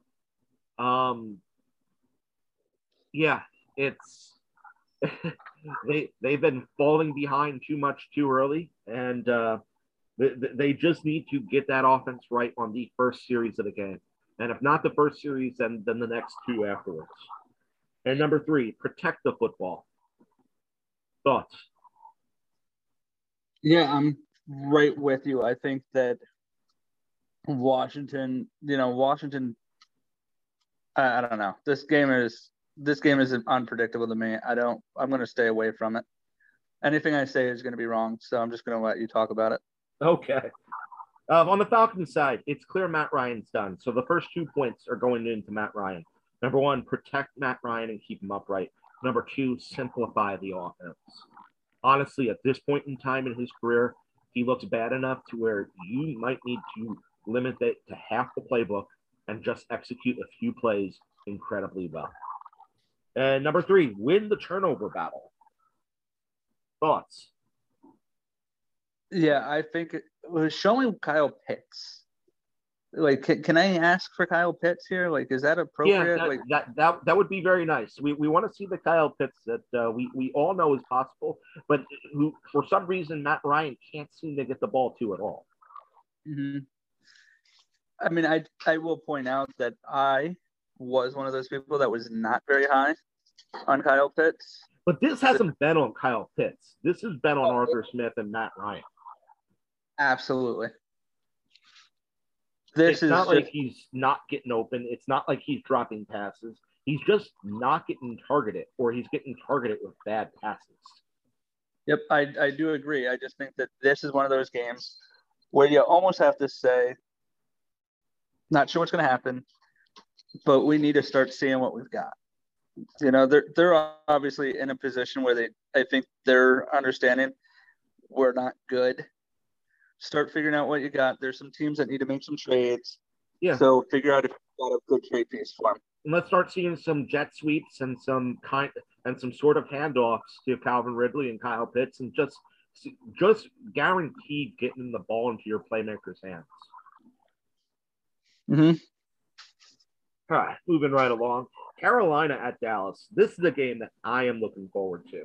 It's they've been falling behind too much too early, and they just need to get that offense right on the first series of the game. And if not the first series, then the next two afterwards. And number three, protect the football. Thoughts? Yeah, I'm right with you. I think that Washington, I don't know. This game is unpredictable to me. I'm going to stay away from it. Anything I say is going to be wrong, so I'm just going to let you talk about it. Okay. On the Falcons side, it's clear Matt Ryan's done. So the first 2 points are going into Matt Ryan. Number one, protect Matt Ryan and keep him upright. Number two, simplify the offense. Honestly, at this point in time in his career, he looks bad enough to where you might need to limit it to half the playbook and just execute a few plays incredibly well. And number three, win the turnover battle. Thoughts? Yeah, I think showing Kyle Pitts. Like, can I ask for Kyle Pitts here? Like, is that appropriate? Yeah, that would be very nice. We want to see the Kyle Pitts that we all know is possible, but who, for some reason, Matt Ryan can't seem to get the ball to at all. Mm-hmm. I mean, I will point out that I was one of those people that was not very high on Kyle Pitts. But this hasn't been on Kyle Pitts. This has been on Arthur Smith and Matt Ryan. Absolutely. It's not like he's not getting open. It's not like he's dropping passes. He's just not getting targeted, or he's getting targeted with bad passes. Yep, I do agree. I just think that this is one of those games where you almost have to say, not sure what's going to happen, but we need to start seeing what we've got. You know, they're obviously in a position where I think they're understanding we're not good. Start figuring out what you got. There's some teams that need to make some trades. Yeah. So figure out if you've got a good trade piece for them. And let's start seeing some jet sweeps and some sort of handoffs to Calvin Ridley and Kyle Pitts, and just guaranteed getting the ball into your playmaker's hands. Mm-hmm. All right, moving right along. Carolina at Dallas. This is a game that I am looking forward to.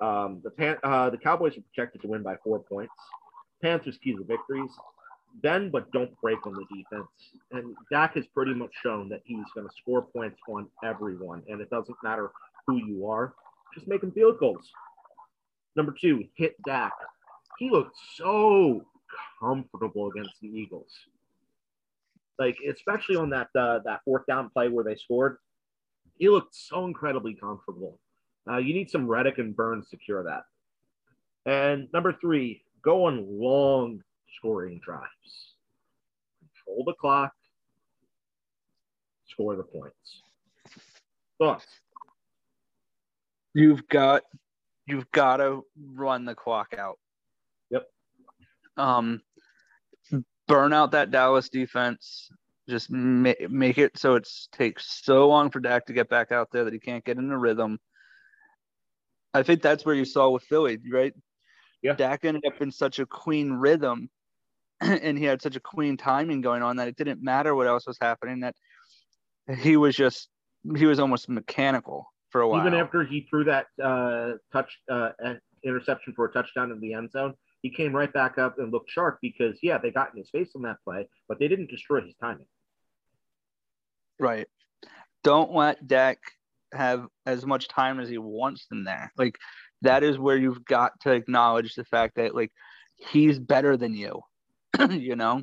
The Cowboys are projected to win by 4 points. Panthers key to victories. Bend but don't break on the defense. And Dak has pretty much shown that he's going to score points on everyone, and it doesn't matter who you are. Just make him field goals. Number two, hit Dak. He looked so comfortable against the Eagles. Like, especially on that that fourth down play where they scored, he looked so incredibly comfortable. You need some Reddick and Burns to cure that. And number three, go on long scoring drives. Control the clock. Score the points. Thoughts? You've got to run the clock out. Yep. Burn out that Dallas defense. Just make it so it takes so long for Dak to get back out there that he can't get in a rhythm. I think that's where you saw with Philly, right? Yeah. Dak ended up in such a clean rhythm and he had such a clean timing going on that it didn't matter what else was happening, that he was almost mechanical for a while. Even after he threw that interception for a touchdown in the end zone, he came right back up and looked sharp because, yeah, they got in his face on that play, but they didn't destroy his timing. Right. Don't let Dak have as much time as he wants them there. Like, that is where you've got to acknowledge the fact that, like, he's better than you, you know?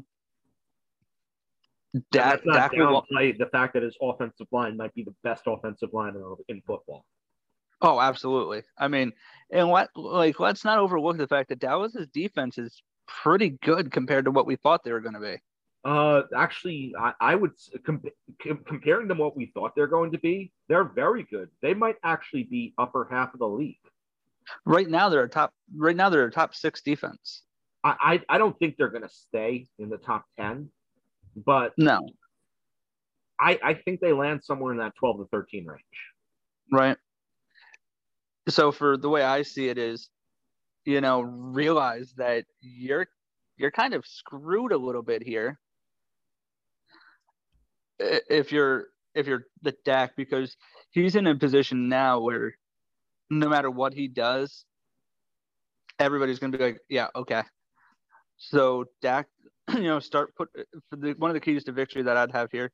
Dak, that's not the fact that his offensive line might be the best offensive line in football. Oh, absolutely. I mean, and let's not overlook the fact that Dallas's defense is pretty good compared to what we thought they were going to be. Actually, I would comparing them what we thought they're going to be. They're very good. They might actually be upper half of the league. Right now, they're a top six defense. I don't think they're going to stay in the top 10, but no, I think they land somewhere in that 12 to 13 range. Right. So for the way I see it is, you know, realize that you're kind of screwed a little bit here if you're the Dak, because he's in a position now where no matter what he does, everybody's going to be like, yeah, okay. So Dak, you know, one of the keys to victory that I'd have here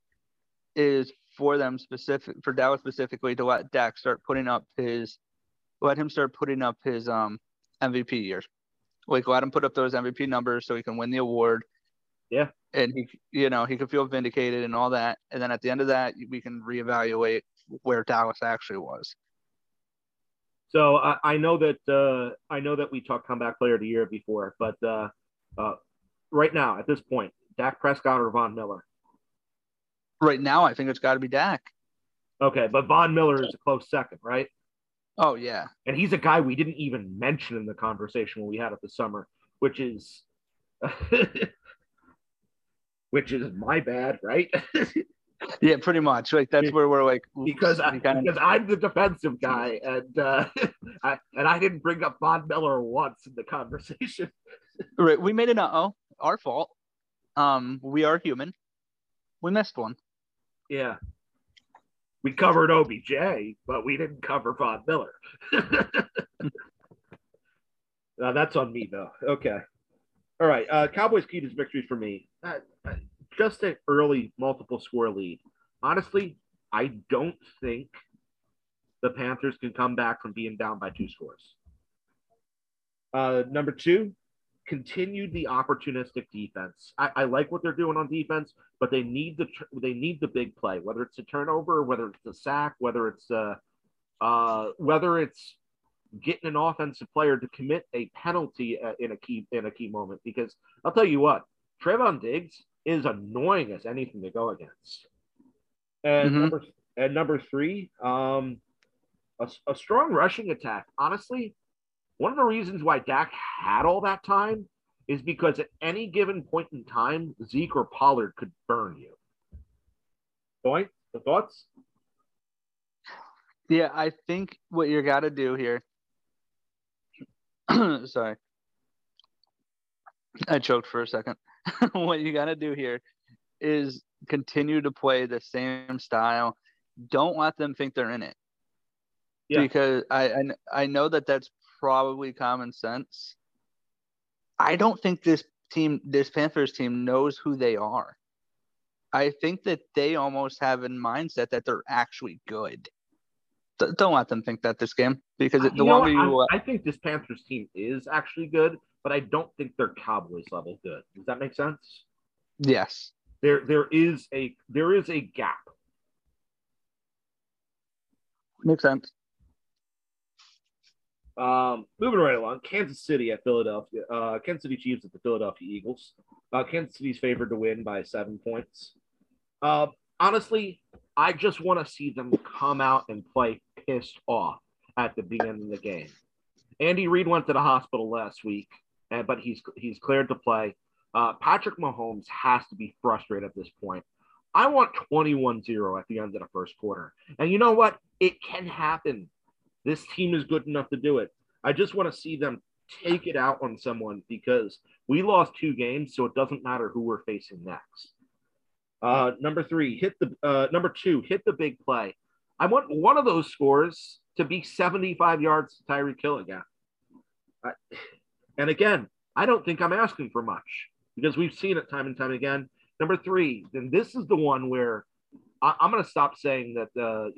is for Dallas specifically to let Dak start putting up his. Let him start putting up his MVP years. Like, let him put up those MVP numbers so he can win the award. Yeah. And he can feel vindicated and all that. And then at the end of that, we can reevaluate where Dallas actually was. So I know that we talked comeback player of the year before, but right now at this point, Dak Prescott or Von Miller? Right now, I think it's got to be Dak. Okay, but Von Miller is a close second, right? Oh, yeah. And he's a guy we didn't even mention in the conversation when we had it this summer, which is my bad, right? Yeah, pretty much. Like, that's where we're like... Because I'm the defensive guy, and I didn't bring up Von Miller once in the conversation. Right. We made an uh-oh. Our fault. We are human. We missed one. Yeah. We covered OBJ, but we didn't cover Von Miller. No, that's on me, though. Okay. All right. Cowboys key to victory for me. Just an early multiple score lead. Honestly, I don't think the Panthers can come back from being down by 2 scores. Number two, continued the opportunistic defense. I like what they're doing on defense, but they need the big play, whether it's a turnover, whether it's the sack, whether it's getting an offensive player to commit a penalty in a key moment. Because I'll tell you what, Trevon Diggs is annoying as anything to go against. And number three, a strong rushing attack. Honestly, one of the reasons why Dak had all that time is because at any given point in time, Zeke or Pollard could burn you. Point? The thoughts? Yeah, I think what you got to do here. Sorry. I choked for a second. What you got to do here is continue to play the same style. Don't let them think they're in it. Yeah. Because I know that that's probably common sense. I don't think this Panthers team knows who they are. I think that they almost have in mindset that they're actually good. Don't let them think that this game, because the longer you let... I think this Panthers team is actually good, but I don't think they're Cowboys level good. Does that make sense? Yes. There is a gap. Makes sense. Moving right along, Kansas City at Philadelphia. Kansas City Chiefs at the Philadelphia Eagles. Kansas City's favored to win by 7 points. Honestly, I just want to see them come out and play pissed off at the beginning of the game. Andy Reid went to the hospital last week, but he's cleared to play. Patrick Mahomes has to be frustrated at this point. I want 21-0 at the end of the first quarter. And you know what? It can happen. This team is good enough to do it. I just want to see them take it out on someone because we lost 2 games, so it doesn't matter who we're facing next. Number two, hit the big play. I want one of those scores to be 75 yards to Tyreek Hill again. And again, I don't think I'm asking for much because we've seen it time and time again. Number three, then this is the one where I'm going to stop saying that the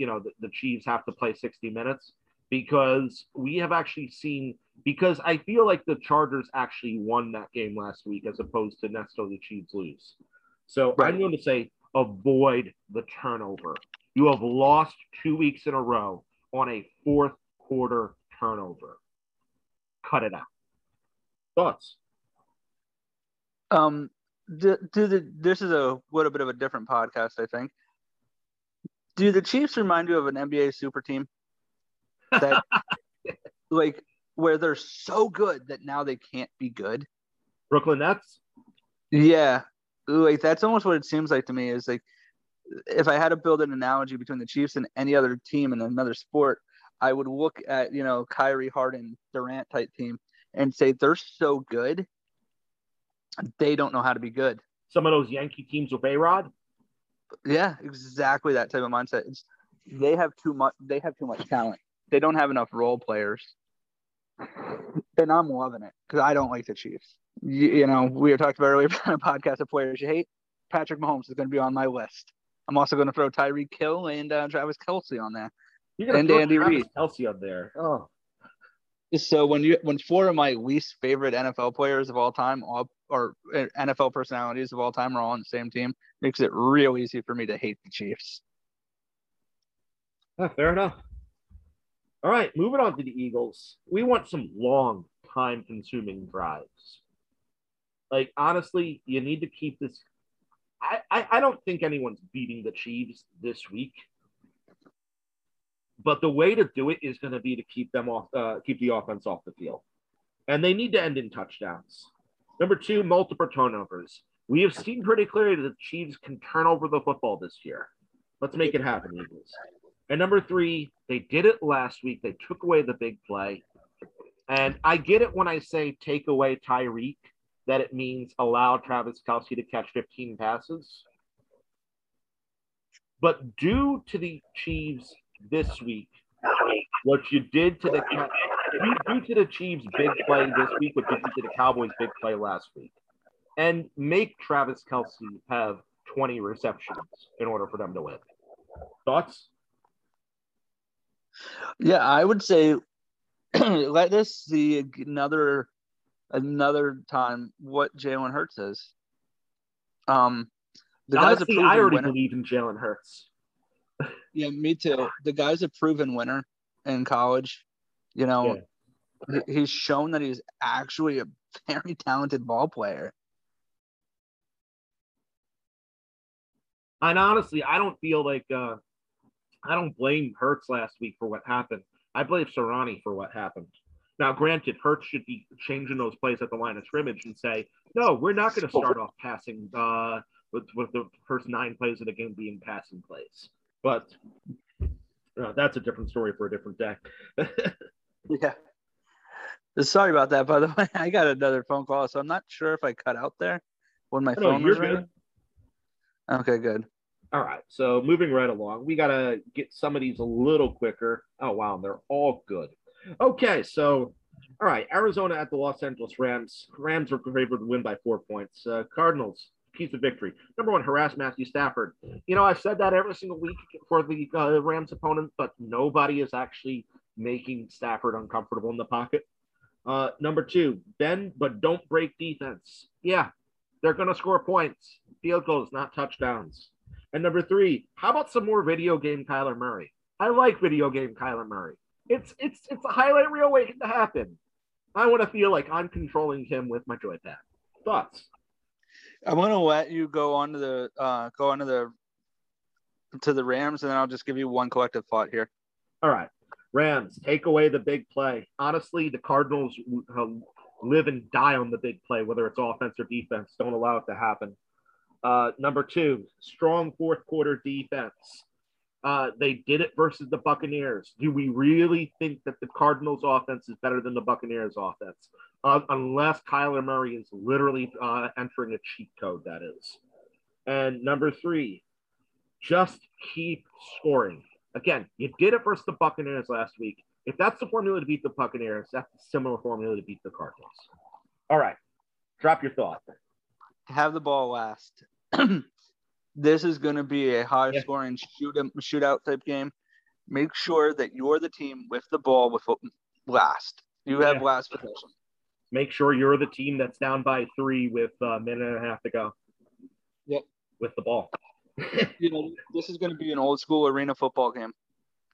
Chiefs have to play 60 minutes because we have actually seen – because I feel like the Chargers actually won that game last week as opposed to necessarily the Chiefs lose. So right. I'm going to say avoid the turnover. You have lost 2 weeks in a row on a fourth quarter turnover. Cut it out. Thoughts? This is a little bit of a different podcast, I think. Do the Chiefs remind you of an NBA super team? That like where they're so good that now they can't be good? Brooklyn Nets? Yeah. Like that's almost what it seems like to me is like if I had to build an analogy between the Chiefs and any other team in another sport, I would look at, Kyrie, Harden, Durant type team and say they're so good they don't know how to be good. Some of those Yankee teams with A-Rod? Yeah, exactly that type of mindset. They have too much talent. They don't have enough role players. And I'm loving it because I don't like the Chiefs. We were talking about earlier on a podcast of players you hate. Patrick Mahomes is going to be on my list. I'm also going to throw Tyreek Hill and Travis Kelce on there. You're going to throw Andy Reid. Kelce on there. Oh. So when 4 of my least favorite NFL players of all time, or NFL personalities of all time, are all on the same team, makes it real easy for me to hate the Chiefs. Oh, fair enough. All right, moving on to the Eagles. We want some long, time-consuming drives. Like, honestly, you need to keep this. I don't think anyone's beating the Chiefs this week. But the way to do it is going to be to keep the offense off the field. And they need to end in touchdowns. Number 2, multiple turnovers. We have seen pretty clearly that the Chiefs can turn over the football this year. Let's make it happen, Eagles. And number 3, they did it last week. They took away the big play. And I get it when I say take away Tyreek, that it means allow Travis Kelce to catch 15 passes. But due to the Chiefs this week, what you did to the Chiefs' big play this week, what you did to the Cowboys' big play last week, and make Travis Kelce have 20 receptions in order for them to win. Thoughts? Yeah, I would say let us see another time what Jalen Hurts is. Honestly, I already believe in Jalen Hurts. Yeah, me too. The guy's a proven winner in college. Yeah. He's shown that he's actually a very talented ball player. And honestly, I don't feel like I don't blame Hurts last week for what happened. I blame Sirianni for what happened. Now, granted, Hurts should be changing those plays at the line of scrimmage and say, no, we're not going to start off passing with the first 9 plays of the game being passing plays. But that's a different story for a different day. Yeah. Sorry about that, by the way. I got another phone call, so I'm not sure if I cut out there when my phone was ringing. Okay, good. All right, so moving right along. We got to get some of these a little quicker. Oh, wow, they're all good. Okay, so, all right, Arizona at the Los Angeles Rams. Rams are favored to win by 4 points. Cardinals. Keys to victory. Number 1, harass Matthew Stafford. I've said that every single week for the Rams opponent, but nobody is actually making Stafford uncomfortable in the pocket. Number two, bend but don't break defense. Yeah, they're going to score points, field goals, not touchdowns. And number three, how about some more video game Kyler Murray? I like video game Kyler Murray. It's a highlight reel waiting to happen. I want to feel like I'm controlling him with my joypad. Thoughts? I want to let you go on to the Rams, and then I'll just give you one collective thought here. All right. Rams, take away the big play. Honestly, the Cardinals live and die on the big play, whether it's offense or defense. Don't allow it to happen. Number two, strong fourth quarter defense. They did it versus the Buccaneers. Do we really think that the Cardinals' offense is better than the Buccaneers' offense? Unless Kyler Murray is literally entering a cheat code, that is. And number three, just keep scoring. Again, you did it versus the Buccaneers last week. If that's the formula to beat the Buccaneers, that's a similar formula to beat the Cardinals. All right, drop your thought. Have the ball last. This is going to be a high-scoring shootout type game. Make sure that you're the team with the ball with last. You have last possession. Make sure you're the team that's down by 3 with a minute and a half to go. Yep. With the ball. You know, this is going to be an old-school arena football game.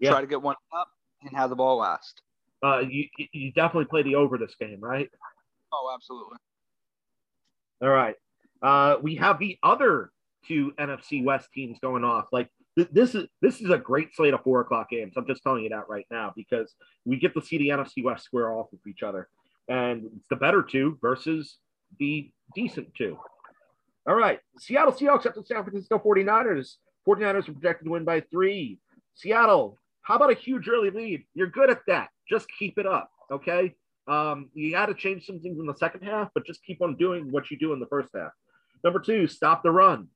Yep. Try to get one up and have the ball last. You definitely play the over this game, right? Oh, absolutely. All right. We have the other two NFC West teams going off. Like this is a great slate of 4 o'clock games. I'm just telling you that right now because we get to see the NFC West square off with each other, and it's the better two versus the decent two. All right, Seattle Seahawks up to San Francisco 49ers. 49ers are projected to win by 3. Seattle, how about a huge early lead? You're good at that. Just keep it up, okay? You got to change some things in the second half, but just keep on doing what you do in the first half. Number two, stop the run.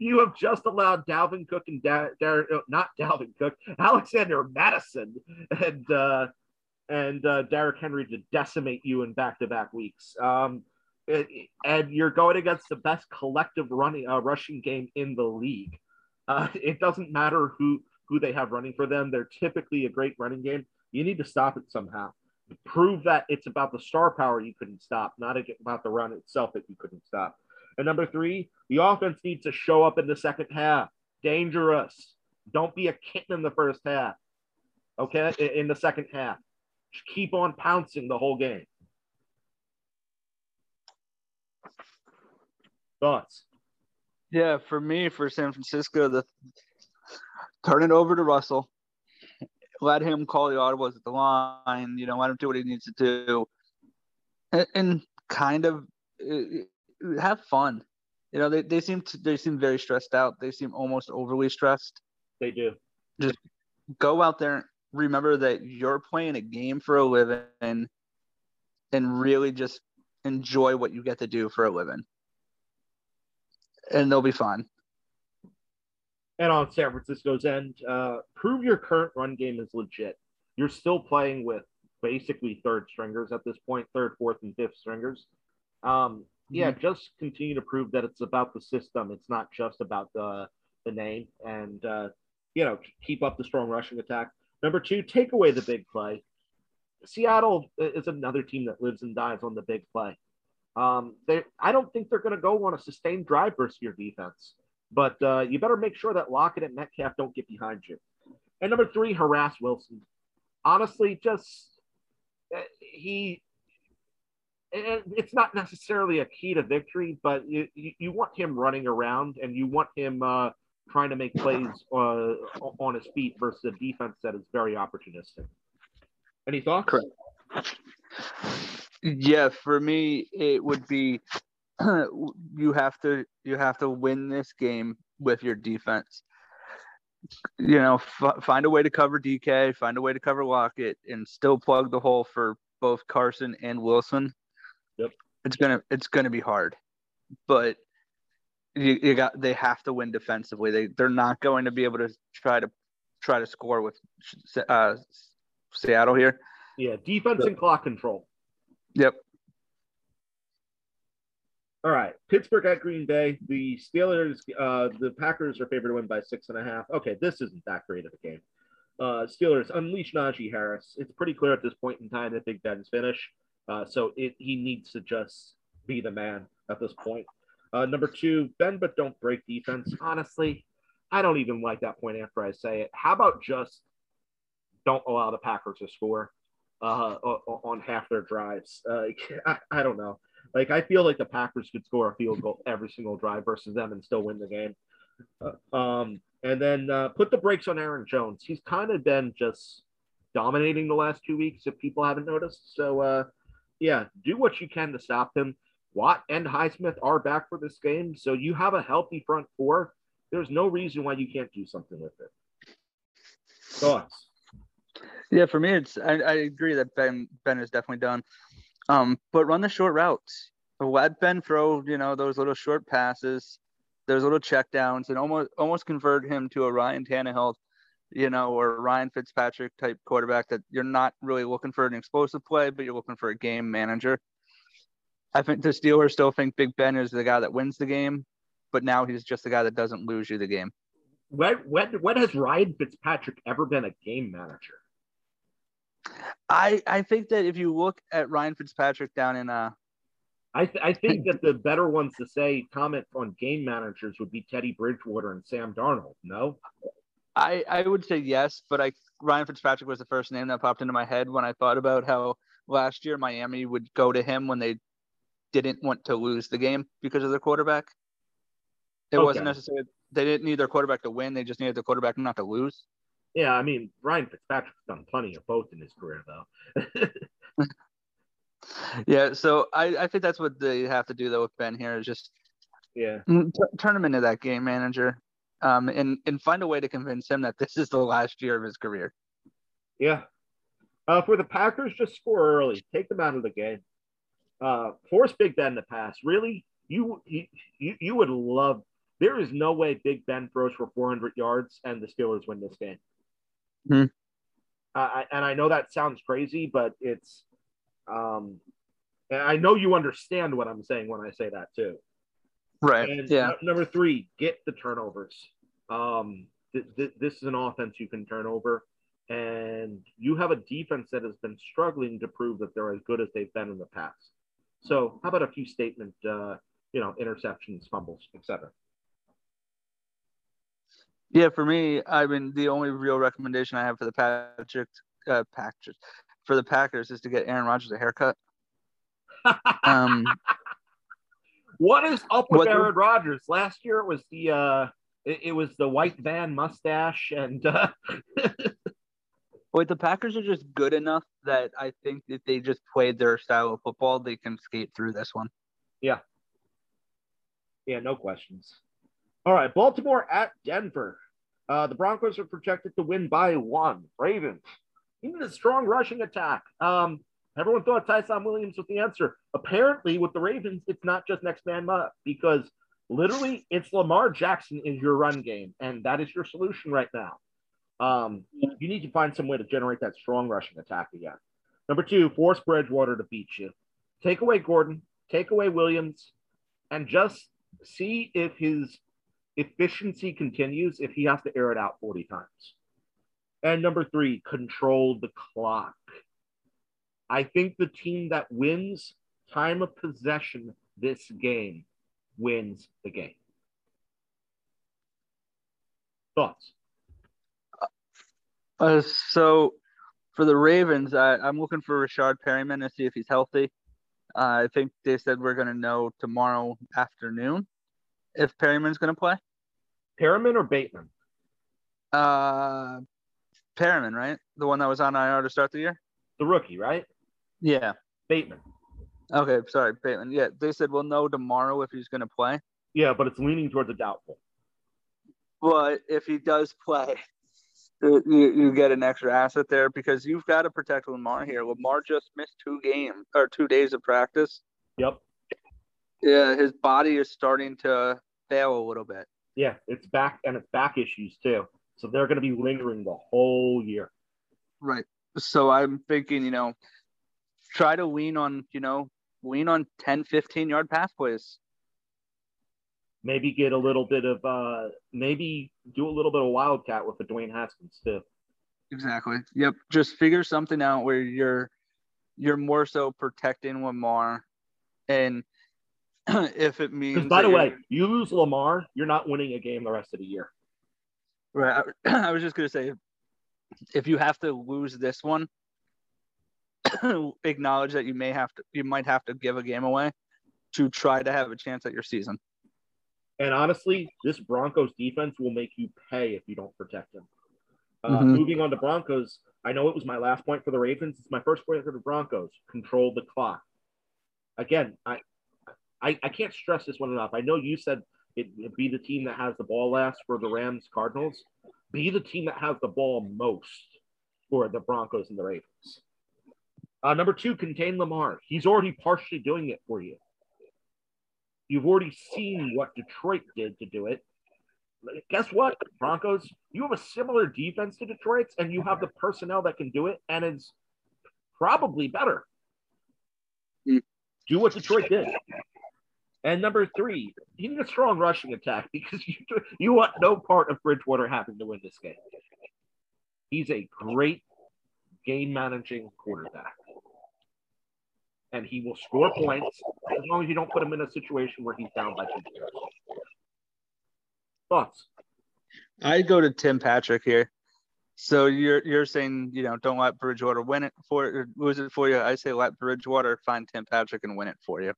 You have just allowed Dalvin Cook and Alexander Madison and Derrick Henry to decimate you in back-to-back weeks. And you're going against the best collective rushing game in the league. It doesn't matter who they have running for them. They're typically a great running game. You need to stop it somehow. Prove that it's about the star power you couldn't stop, not about the run itself that you couldn't stop. And number three, the offense needs to show up in the second half. Dangerous. Don't be a kitten in the first half. Okay, in the second half. Just keep on pouncing the whole game. Thoughts? Yeah, for San Francisco, turn it over to Russell. Let him call the audibles at the line. You know, let him do what he needs to do. And kind of have fun. You know, they seem very stressed out. They seem almost overly stressed. They do. Just go out there. Remember that you're playing a game for a living and really just enjoy what you get to do for a living. And they'll be fine. And on San Francisco's end, prove your current run game is legit. You're still playing with basically third stringers at this point, third, fourth, and fifth stringers. Just continue to prove that it's about the system. It's not just about the name. And, keep up the strong rushing attack. Number two, take away the big play. Seattle is another team that lives and dies on the big play. I don't think they're going to go on a sustained drive versus your defense. But you better make sure that Lockett and Metcalf don't get behind you. And number three, harass Wilson. Honestly, it's not necessarily a key to victory, but you want him running around and you want him trying to make plays on his feet versus a defense that is very opportunistic. Any thoughts? Correct. Yeah, for me, it would be you have to win this game with your defense. You know, find a way to cover DK, find a way to cover Lockett, and still plug the hole for both Carson and Wilson. Yep, it's gonna be hard, but they have to win defensively. They're not going to be able to try to score with Seattle here. Yeah, defense and clock control. Yep. All right, Pittsburgh at Green Bay. The Steelers, the Packers are favored to win by 6.5. Okay, this isn't that great of a game. Steelers unleash Najee Harris. It's pretty clear at this point in time that Big Ben's finished. So he needs to just be the man at this point. Number 2, bend but don't break defense. Honestly, I don't even like that point after I say it. How about just don't allow the Packers to score on half their drives? I don't know. Like, I feel like the Packers could score a field goal every single drive versus them and still win the game. And then put the brakes on Aaron Jones. He's kind of been just dominating the last 2 weeks, if people haven't noticed. So, do what you can to stop him. Watt and Highsmith are back for this game, so you have a healthy front four. There's no reason why you can't do something with it. Thoughts? Yeah, for me, I agree that Ben is definitely done. But run the short routes. Let Ben throw, those little short passes, those little checkdowns, and almost convert him to a Ryan Tannehill, or Ryan Fitzpatrick type quarterback that you're not really looking for an explosive play, but you're looking for a game manager. I think the Steelers still think Big Ben is the guy that wins the game, but now he's just the guy that doesn't lose you the game. When has Ryan Fitzpatrick ever been a game manager? I think that if you look at Ryan Fitzpatrick down in I think that the better ones to say comment on game managers would be Teddy Bridgewater and Sam Darnold. No, I would say yes, but Ryan Fitzpatrick was the first name that popped into my head when I thought about how last year Miami would go to him when they didn't want to lose the game because of their quarterback. It wasn't necessarily they didn't need their quarterback to win; they just needed their quarterback not to lose. Yeah, I mean, Ryan Fitzpatrick's done plenty of both in his career, though. Yeah, so I think that's what they have to do, though, with Ben here is just turn him into that game manager and find a way to convince him that this is the last year of his career. Yeah. For the Packers, just score early. Take them out of the game. Force Big Ben to pass. Really, you would love – there is no way Big Ben throws for 400 yards and the Steelers win this game. Mm-hmm. And I know that sounds crazy, but it's and I know you understand what I'm saying when I say that too. Right. And yeah. Number 3, get the turnovers. This is an offense you can turn over, and you have a defense that has been struggling to prove that they're as good as they've been in the past. So how about a few statement, interceptions, fumbles, etc. Yeah, for me, I mean, the only real recommendation I have for the Packers is to get Aaron Rodgers a haircut. What is up with Aaron Rodgers? Last year it was the white van mustache and the Packers are just good enough that I think if they just played their style of football, they can skate through this one. Yeah. Yeah, no questions. All right, Baltimore at Denver. The Broncos are projected to win by 1. Ravens. He needed a strong rushing attack. Everyone thought Tyson Williams was the answer. Apparently, with the Ravens, it's not just next man up because literally it's Lamar Jackson in your run game, and that is your solution right now. You need to find some way to generate that strong rushing attack again. Number 2, force Bridgewater to beat you. Take away Gordon, take away Williams, and just see if his efficiency continues, if he has to air it out 40 times. And number 3, control the clock. I think the team that wins time of possession this game wins the game. Thoughts? So for the Ravens, I'm looking for Rashad Perryman to see if he's healthy. I think they said we're going to know tomorrow afternoon if Perryman's going to play. Perryman or Bateman? Perriman, right? The one that was on IR to start the year? The rookie, right? Yeah. Bateman. Okay, sorry, Bateman. Yeah, they said we'll know tomorrow if he's going to play. Yeah, but it's leaning towards a doubtful. But if he does play, you get an extra asset there because you've got to protect Lamar here. Lamar just missed 2 days of practice. Yep. Yeah, his body is starting to fail a little bit. Yeah, it's back issues too. So they're going to be lingering the whole year. Right. So I'm thinking, try to lean on 10, 15-yard pass plays. Maybe get a little bit of – maybe do a little bit of wildcat with the Dwayne Haskins too. Exactly. Yep. Just figure something out where you're more so protecting Lamar, and if it means. By the way, you lose Lamar, you're not winning a game the rest of the year. Right. I was just gonna say, if you have to lose this one, acknowledge that you might have to give a game away to try to have a chance at your season. And honestly, this Broncos defense will make you pay if you don't protect them. Moving on to Broncos, I know it was my last point for the Ravens. It's my first point for the Broncos. Control the clock. Again, I can't stress this one enough. I know you said it be the team that has the ball last for the Rams, Cardinals. Be the team that has the ball most for the Broncos and the Ravens. Number two, contain Lamar. He's already partially doing it for you. You've already seen what Detroit did to do it. Guess what, Broncos? You have a similar defense to Detroit's, and you have the personnel that can do it, and it's probably better. Do what Detroit did. And number three, you need a strong rushing attack because you want no part of Bridgewater having to win this game. He's a great game-managing quarterback. And he will score points as long as you don't put him in a situation where he's down by 2 years. Thoughts? I'd go to Tim Patrick here. So you're saying, don't let Bridgewater win it or lose it for you. I say let Bridgewater find Tim Patrick and win it for you.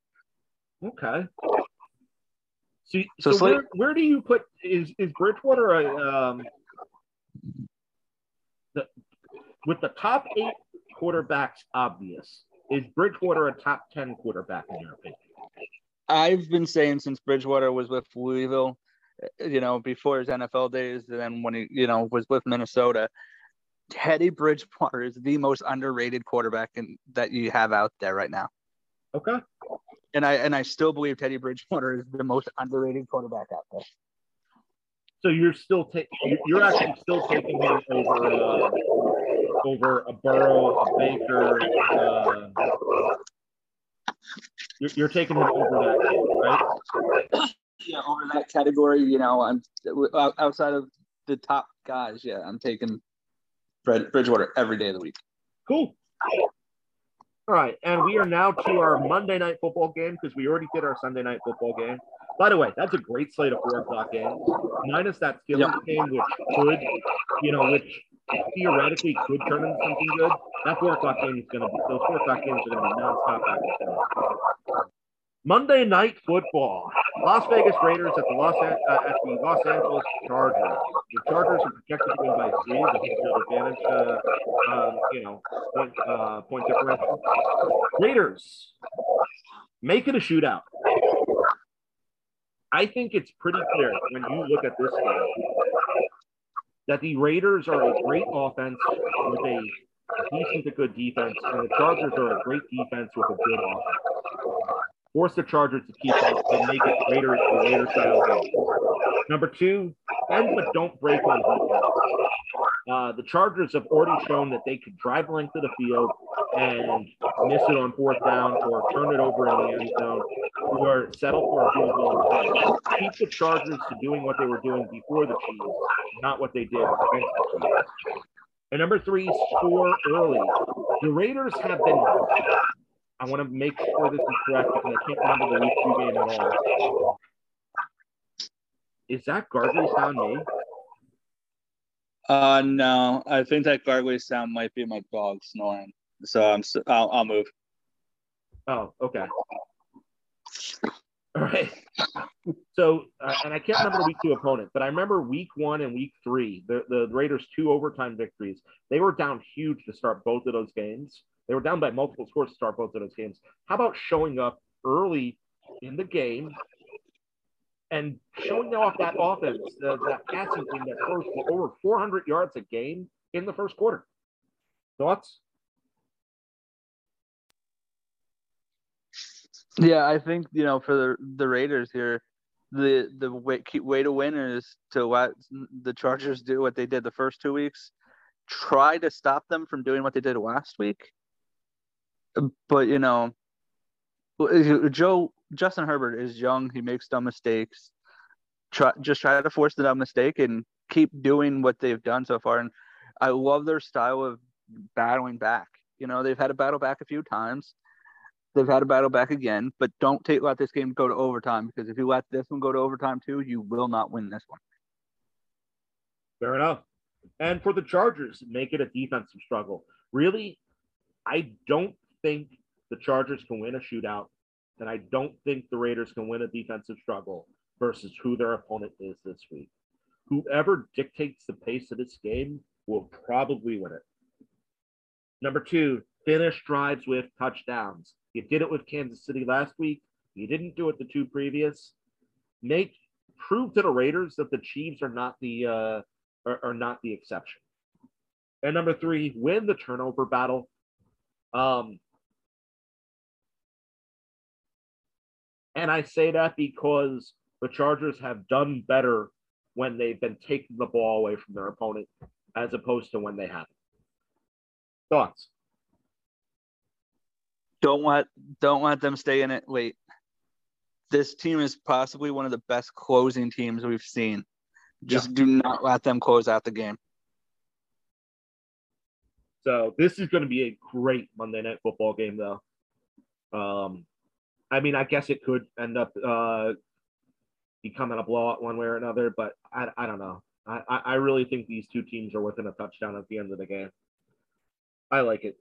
Okay. So where do you put is Bridgewater with the top 8 quarterbacks obvious? Is Bridgewater a top 10 quarterback in your opinion? I've been saying since Bridgewater was with Louisville, before his NFL days, and then when he, was with Minnesota, Teddy Bridgewater is the most underrated quarterback that you have out there right now. Okay. And I still believe Teddy Bridgewater is the most underrated quarterback out there. So you're actually still taking him over a Burrow, a Baker. You're taking him over that, right? Yeah, over that category. I'm outside of the top guys. Yeah, I'm taking Bridgewater every day of the week. Cool. All right, and we are now to our Monday Night Football game because we already did our Sunday Night Football game. By the way, that's a great slate of 4 o'clock games, minus that Steelers game, which theoretically could turn into something good. That 4 o'clock game is going to be – those 4 o'clock games are going to be nonstop action. Monday Night Football: Las Vegas Raiders at the Los Angeles Chargers. The Chargers are projected to win by 3. They have an advantage, point difference. Raiders make it a shootout. I think it's pretty clear when you look at this game that the Raiders are a great offense with a decent to good defense, and the Chargers are a great defense with a good offense. Force the Chargers to keep up and make it Raiders style game. Number two, bend but don't break on defense. The Chargers have already shown that they could drive length of the field and miss it on 4th down or turn it over in the end zone or settle for a field goal. Keep the Chargers to doing what they were doing before the Chiefs, not what they did against the Chiefs. And number three, score early. The Raiders have been I want to make sure this is correct because I can't remember the week 2 game at all. Is that Gargley sound me? No, I think that Gargley sound might be my dog snoring. So I'll move. Oh, okay. All right. So, and I can't remember the week 2 opponent, but I remember week 1 and week 3, the Raiders' 2 overtime victories. They were down huge to start both of those games. They were down by multiple scores to start both of those games. How about showing up early in the game and showing off that offense, that passing team that throws for over 400 yards a game in the first quarter? Thoughts? Yeah, I think, for the Raiders here, the way to win is to let the Chargers do what they did the first 2 weeks, try to stop them from doing what they did last week. But, Justin Herbert is young. He makes dumb mistakes. Just try to force the dumb mistake and keep doing what they've done so far. And I love their style of battling back. You know, they've had to battle back a few times. They've had to battle back again, but don't let this game go to overtime, because if you let this one go to overtime too, you will not win this one. Fair enough. And for the Chargers, make it a defensive struggle. Really, I don't think the Chargers can win a shootout, and I don't think the Raiders can win a defensive struggle versus who their opponent is this week. Whoever dictates the pace of this game will probably win it. Number two, finish drives with touchdowns. You did it with Kansas City last week. You didn't do it the two previous. Prove to the Raiders that the Chiefs are not the exception. And number three, win the turnover battle. And I say that because the Chargers have done better when they've been taking the ball away from their opponent as opposed to when they haven't. Thoughts? Don't let them stay in it late. This team is possibly one of the best closing teams we've seen. Just do not let them close out the game. So this is going to be a great Monday Night Football game, though. I mean, I guess it could end up becoming a blowout one way or another, but I don't know. I really think these two teams are within a touchdown at the end of the game. I like it.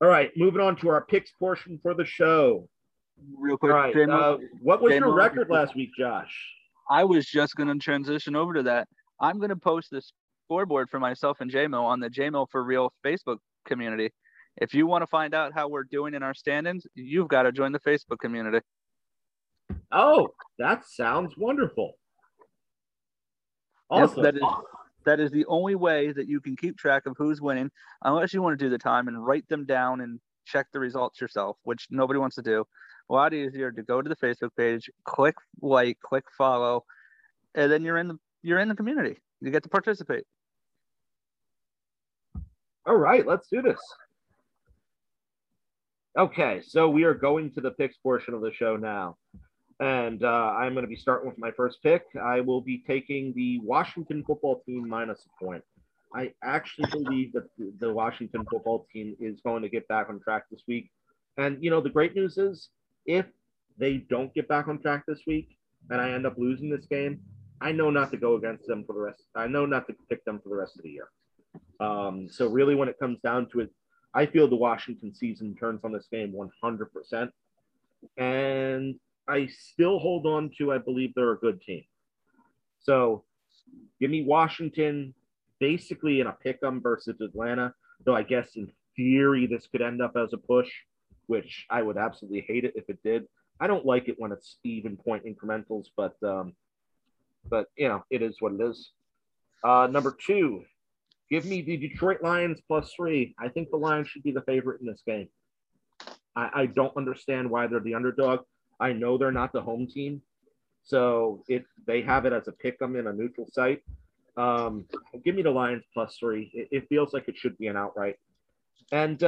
All right, moving on to our picks portion for the show. Real quick, right. What was your record last week, Josh? I was just going to transition over to that. I'm going to post this scoreboard for myself and J-Mill on the J-Mill for Real Facebook community. If you want to find out how we're doing in our standings, you've got to join the Facebook community. Oh, that sounds wonderful. Awesome. Yes, that is the only way that you can keep track of who's winning, unless you want to do the time and write them down and check the results yourself, which nobody wants to do. A lot easier to go to the Facebook page, click like, click follow, and then you're in the community. You get to participate. All right, let's do this. Okay, so we are going to the picks portion of the show now, and I'm going to be starting with my first pick. I will be taking the Washington football team minus a point. I actually believe that the Washington football team is going to get back on track this week, and you know the great news is, if they don't get back on track this week and I end up losing this game, I know not to go against them for the rest. I know not to pick them for the rest of the year. So really when it comes down to it, I feel the Washington season turns on this game 100%. And I still hold on to, I believe they're a good team. So give me Washington basically in a pick 'em versus Atlanta, though I guess in theory this could end up as a push, which I would absolutely hate it if it did. I don't like it when it's even point incrementals, but you know, it is what it is. Number two, give me the Detroit Lions plus 3. I think the Lions should be the favorite in this game. I don't understand why they're the underdog. I know they're not the home team, so if they have it as a pick 'em in a neutral site, give me the Lions plus 3. It feels like it should be an outright. And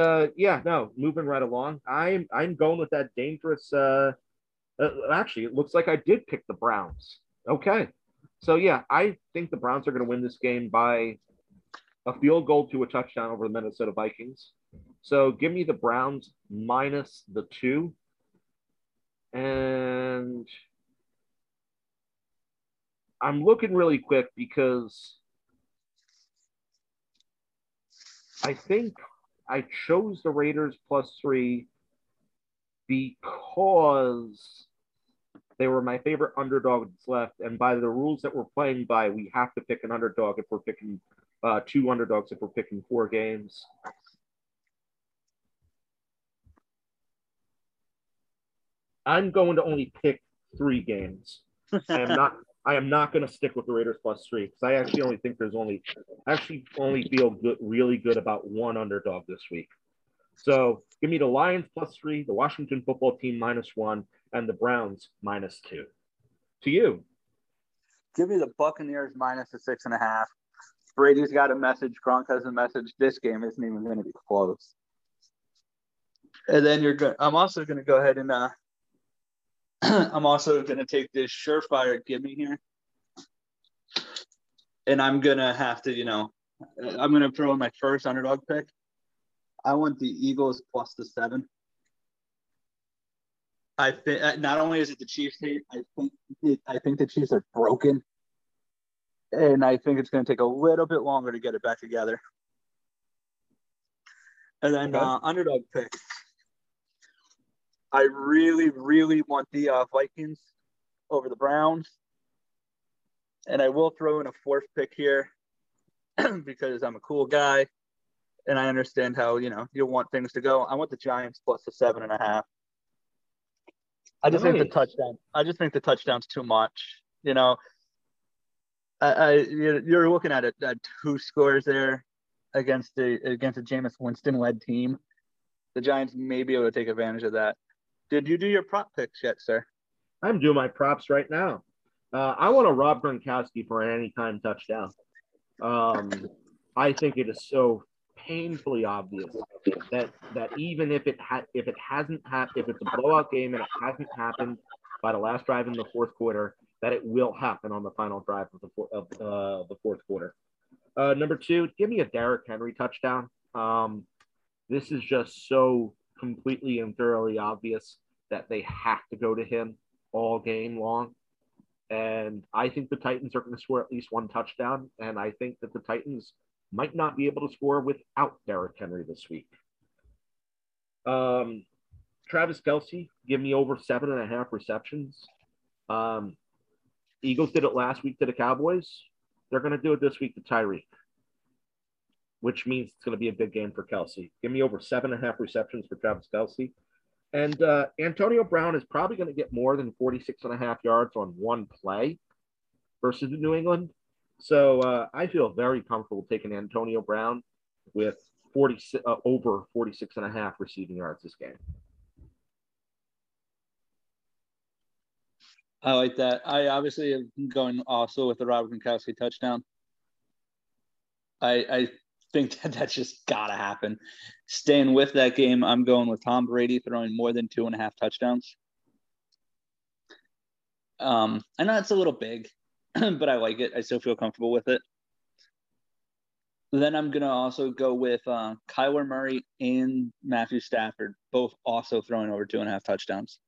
moving right along, I'm going with that dangerous. Actually, it looks like I did pick the Browns. Okay, so yeah, I think the Browns are going to win this game by a field goal to a touchdown over the Minnesota Vikings. So give me the Browns minus the 2. And I'm looking really quick because I think I chose the Raiders plus 3 because they were my favorite underdog that's left. And by the rules that we're playing by, we have to pick an underdog if we're picking two underdogs if we're picking 4 games. I'm going to only pick 3 games. I am not going to stick with the Raiders plus 3 because I actually only think I feel really good about one underdog this week. So give me the Lions plus 3, the Washington football team minus 1, and the Browns minus 2. To you. Give me the Buccaneers minus the 6.5. Brady's got a message. Gronk has a message. This game isn't even going to be close. And then I'm also going to go ahead and I'm also going to take this surefire gimme here, and I'm going to have to, I'm going to throw in my first underdog pick. I want the Eagles plus the 7. I think not only is it the Chiefs' hate, I think the Chiefs are broken, and I think it's going to take a little bit longer to get it back together. And then underdog pick. I really, really want the Vikings over the Browns. And I will throw in a fourth pick here because I'm a cool guy and I understand how, you know, you want things to go. I want the Giants plus the 7.5. I just think the touchdown's too much. You know, you're looking at it at 2 scores there against a Jameis Winston-led team. The Giants may be able to take advantage of that. Did you do your prop picks yet, sir? I'm doing my props right now. I want a Rob Gronkowski for an anytime touchdown. I think it is so painfully obvious that even if it's a blowout game and it hasn't happened by the last drive in the fourth quarter, that it will happen on the final drive of the fourth quarter. Number 2, give me a Derrick Henry touchdown. This is just so completely and thoroughly obvious that they have to go to him all game long. And I think the Titans are going to score at least 1 touchdown. And I think that the Titans might not be able to score without Derrick Henry this week. Travis Kelce, give me over 7.5 receptions. Eagles did it last week to the Cowboys. They're going to do it this week to Tyreek, which means it's going to be a big game for Kelce. Give me over 7.5 receptions for Travis Kelce. And Antonio Brown is probably going to get more than 46.5 yards on 1 play versus New England. So I feel very comfortable taking Antonio Brown with over 46.5 receiving yards this game. I like that. I obviously am going also with the Rob Gronkowski touchdown. I think that's just got to happen. Staying with that game, I'm going with Tom Brady throwing more than 2.5 touchdowns. I know it's a little big, but I like it. I still feel comfortable with it. Then I'm going to also go with Kyler Murray and Matthew Stafford, both also throwing over 2.5 touchdowns.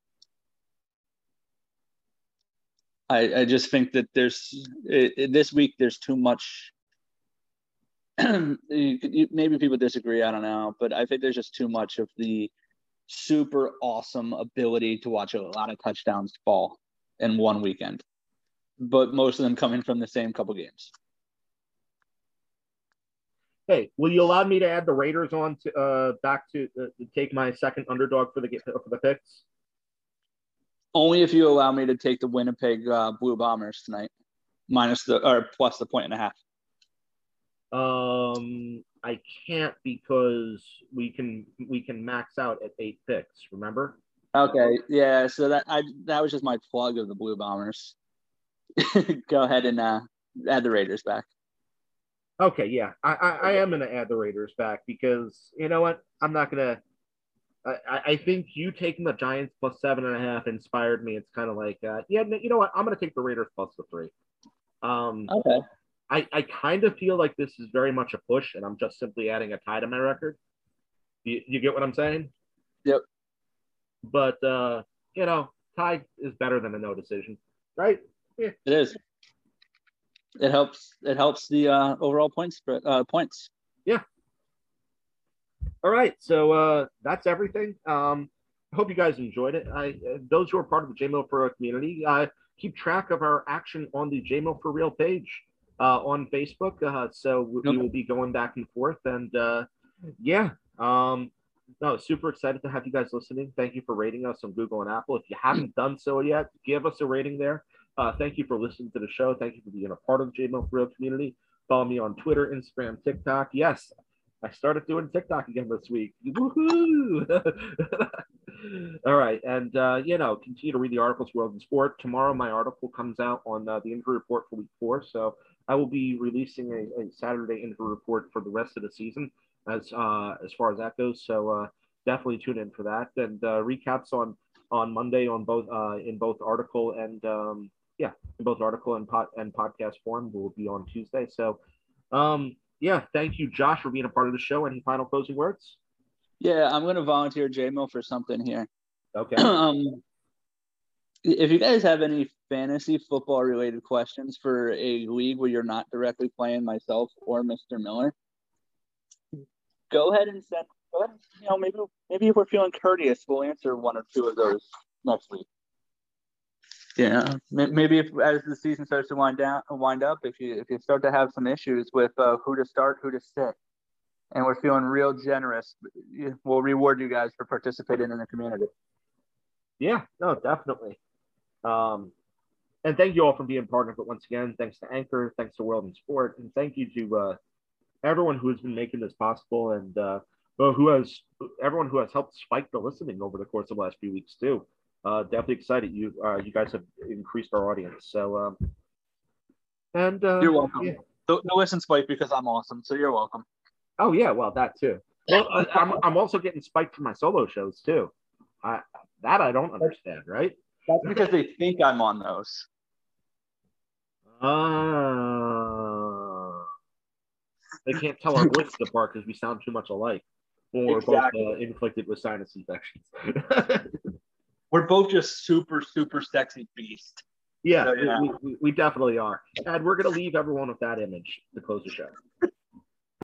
I just think that this week there's too much. Maybe people disagree, I don't know, but I think there's just too much of the super awesome ability to watch a lot of touchdowns fall in one weekend, but most of them coming from the same couple games. Hey, will you allow me to add the Raiders on to back to take my second underdog for the picks? Only if you allow me to take the Winnipeg Blue Bombers tonight, plus the 1.5. I can't because we can max out at 8 picks. Remember? Okay, yeah. So that was just my plug of the Blue Bombers. Go ahead and add the Raiders back. Okay, yeah, I am going to add the Raiders back because you know what? I'm not going to. I think you taking the Giants plus 7.5 inspired me. It's kind of like, you know what? I'm going to take the Raiders plus the 3. Okay. I kind of feel like this is very much a push, and I'm just simply adding a tie to my record. You get what I'm saying? Yep. But, you know, tie is better than a no decision, right? Yeah. It is. It helps the overall points. Yeah. All right, so that's everything. I hope you guys enjoyed it. Those who are part of the J-Mill for Real community, keep track of our action on the J-Mill for Real page on Facebook. We will be going back and forth. And, super excited to have you guys listening. Thank you for rating us on Google and Apple. If you haven't done so yet, give us a rating there. Thank you for listening to the show. Thank you for being a part of the J-Mill for Real community. Follow me on Twitter, Instagram, TikTok. Yes. I started doing TikTok again this week. Woohoo! All right. And, continue to read the articles, World and Sport. Tomorrow, my article comes out on the injury report for week 4. So I will be releasing a Saturday injury report for the rest of the season as far as that goes. So definitely tune in for that. And recaps on Monday on both in both article and, in both article and podcast form will be on Tuesday. So, yeah, thank you, Josh, for being a part of the show. Any final closing words? Yeah, I'm going to volunteer J-Mill for something here. Okay. If you guys have any fantasy football-related questions for a league where you're not directly playing myself or Mr. Miller, go ahead and send. Go ahead, you know, maybe if we're feeling courteous, we'll answer one or two of those next week. Yeah, maybe if as the season starts to wind up, if you start to have some issues with who to start, who to sit, and we're feeling real generous, we'll reward you guys for participating in the community. Yeah, no, definitely. And thank you all for being part of it once again. Thanks to Anchor, thanks to World in Sport, and thank you to everyone who has been making this possible, and everyone who has helped spike the listening over the course of the last few weeks too. Definitely excited. You guys have increased our audience. So, you're welcome. Yeah. No listen spike because I'm awesome. So you're welcome. Oh yeah, well that too. Well, I'm also getting spiked for my solo shows too. I don't understand, right? That's because they think I'm on those. They can't tell our voices apart because we sound too much alike. Or exactly. Both inflicted with sinus infections. We're both just super, super sexy beasts. Yeah, so, yeah. We definitely are. And we're going to leave everyone with that image to close the show.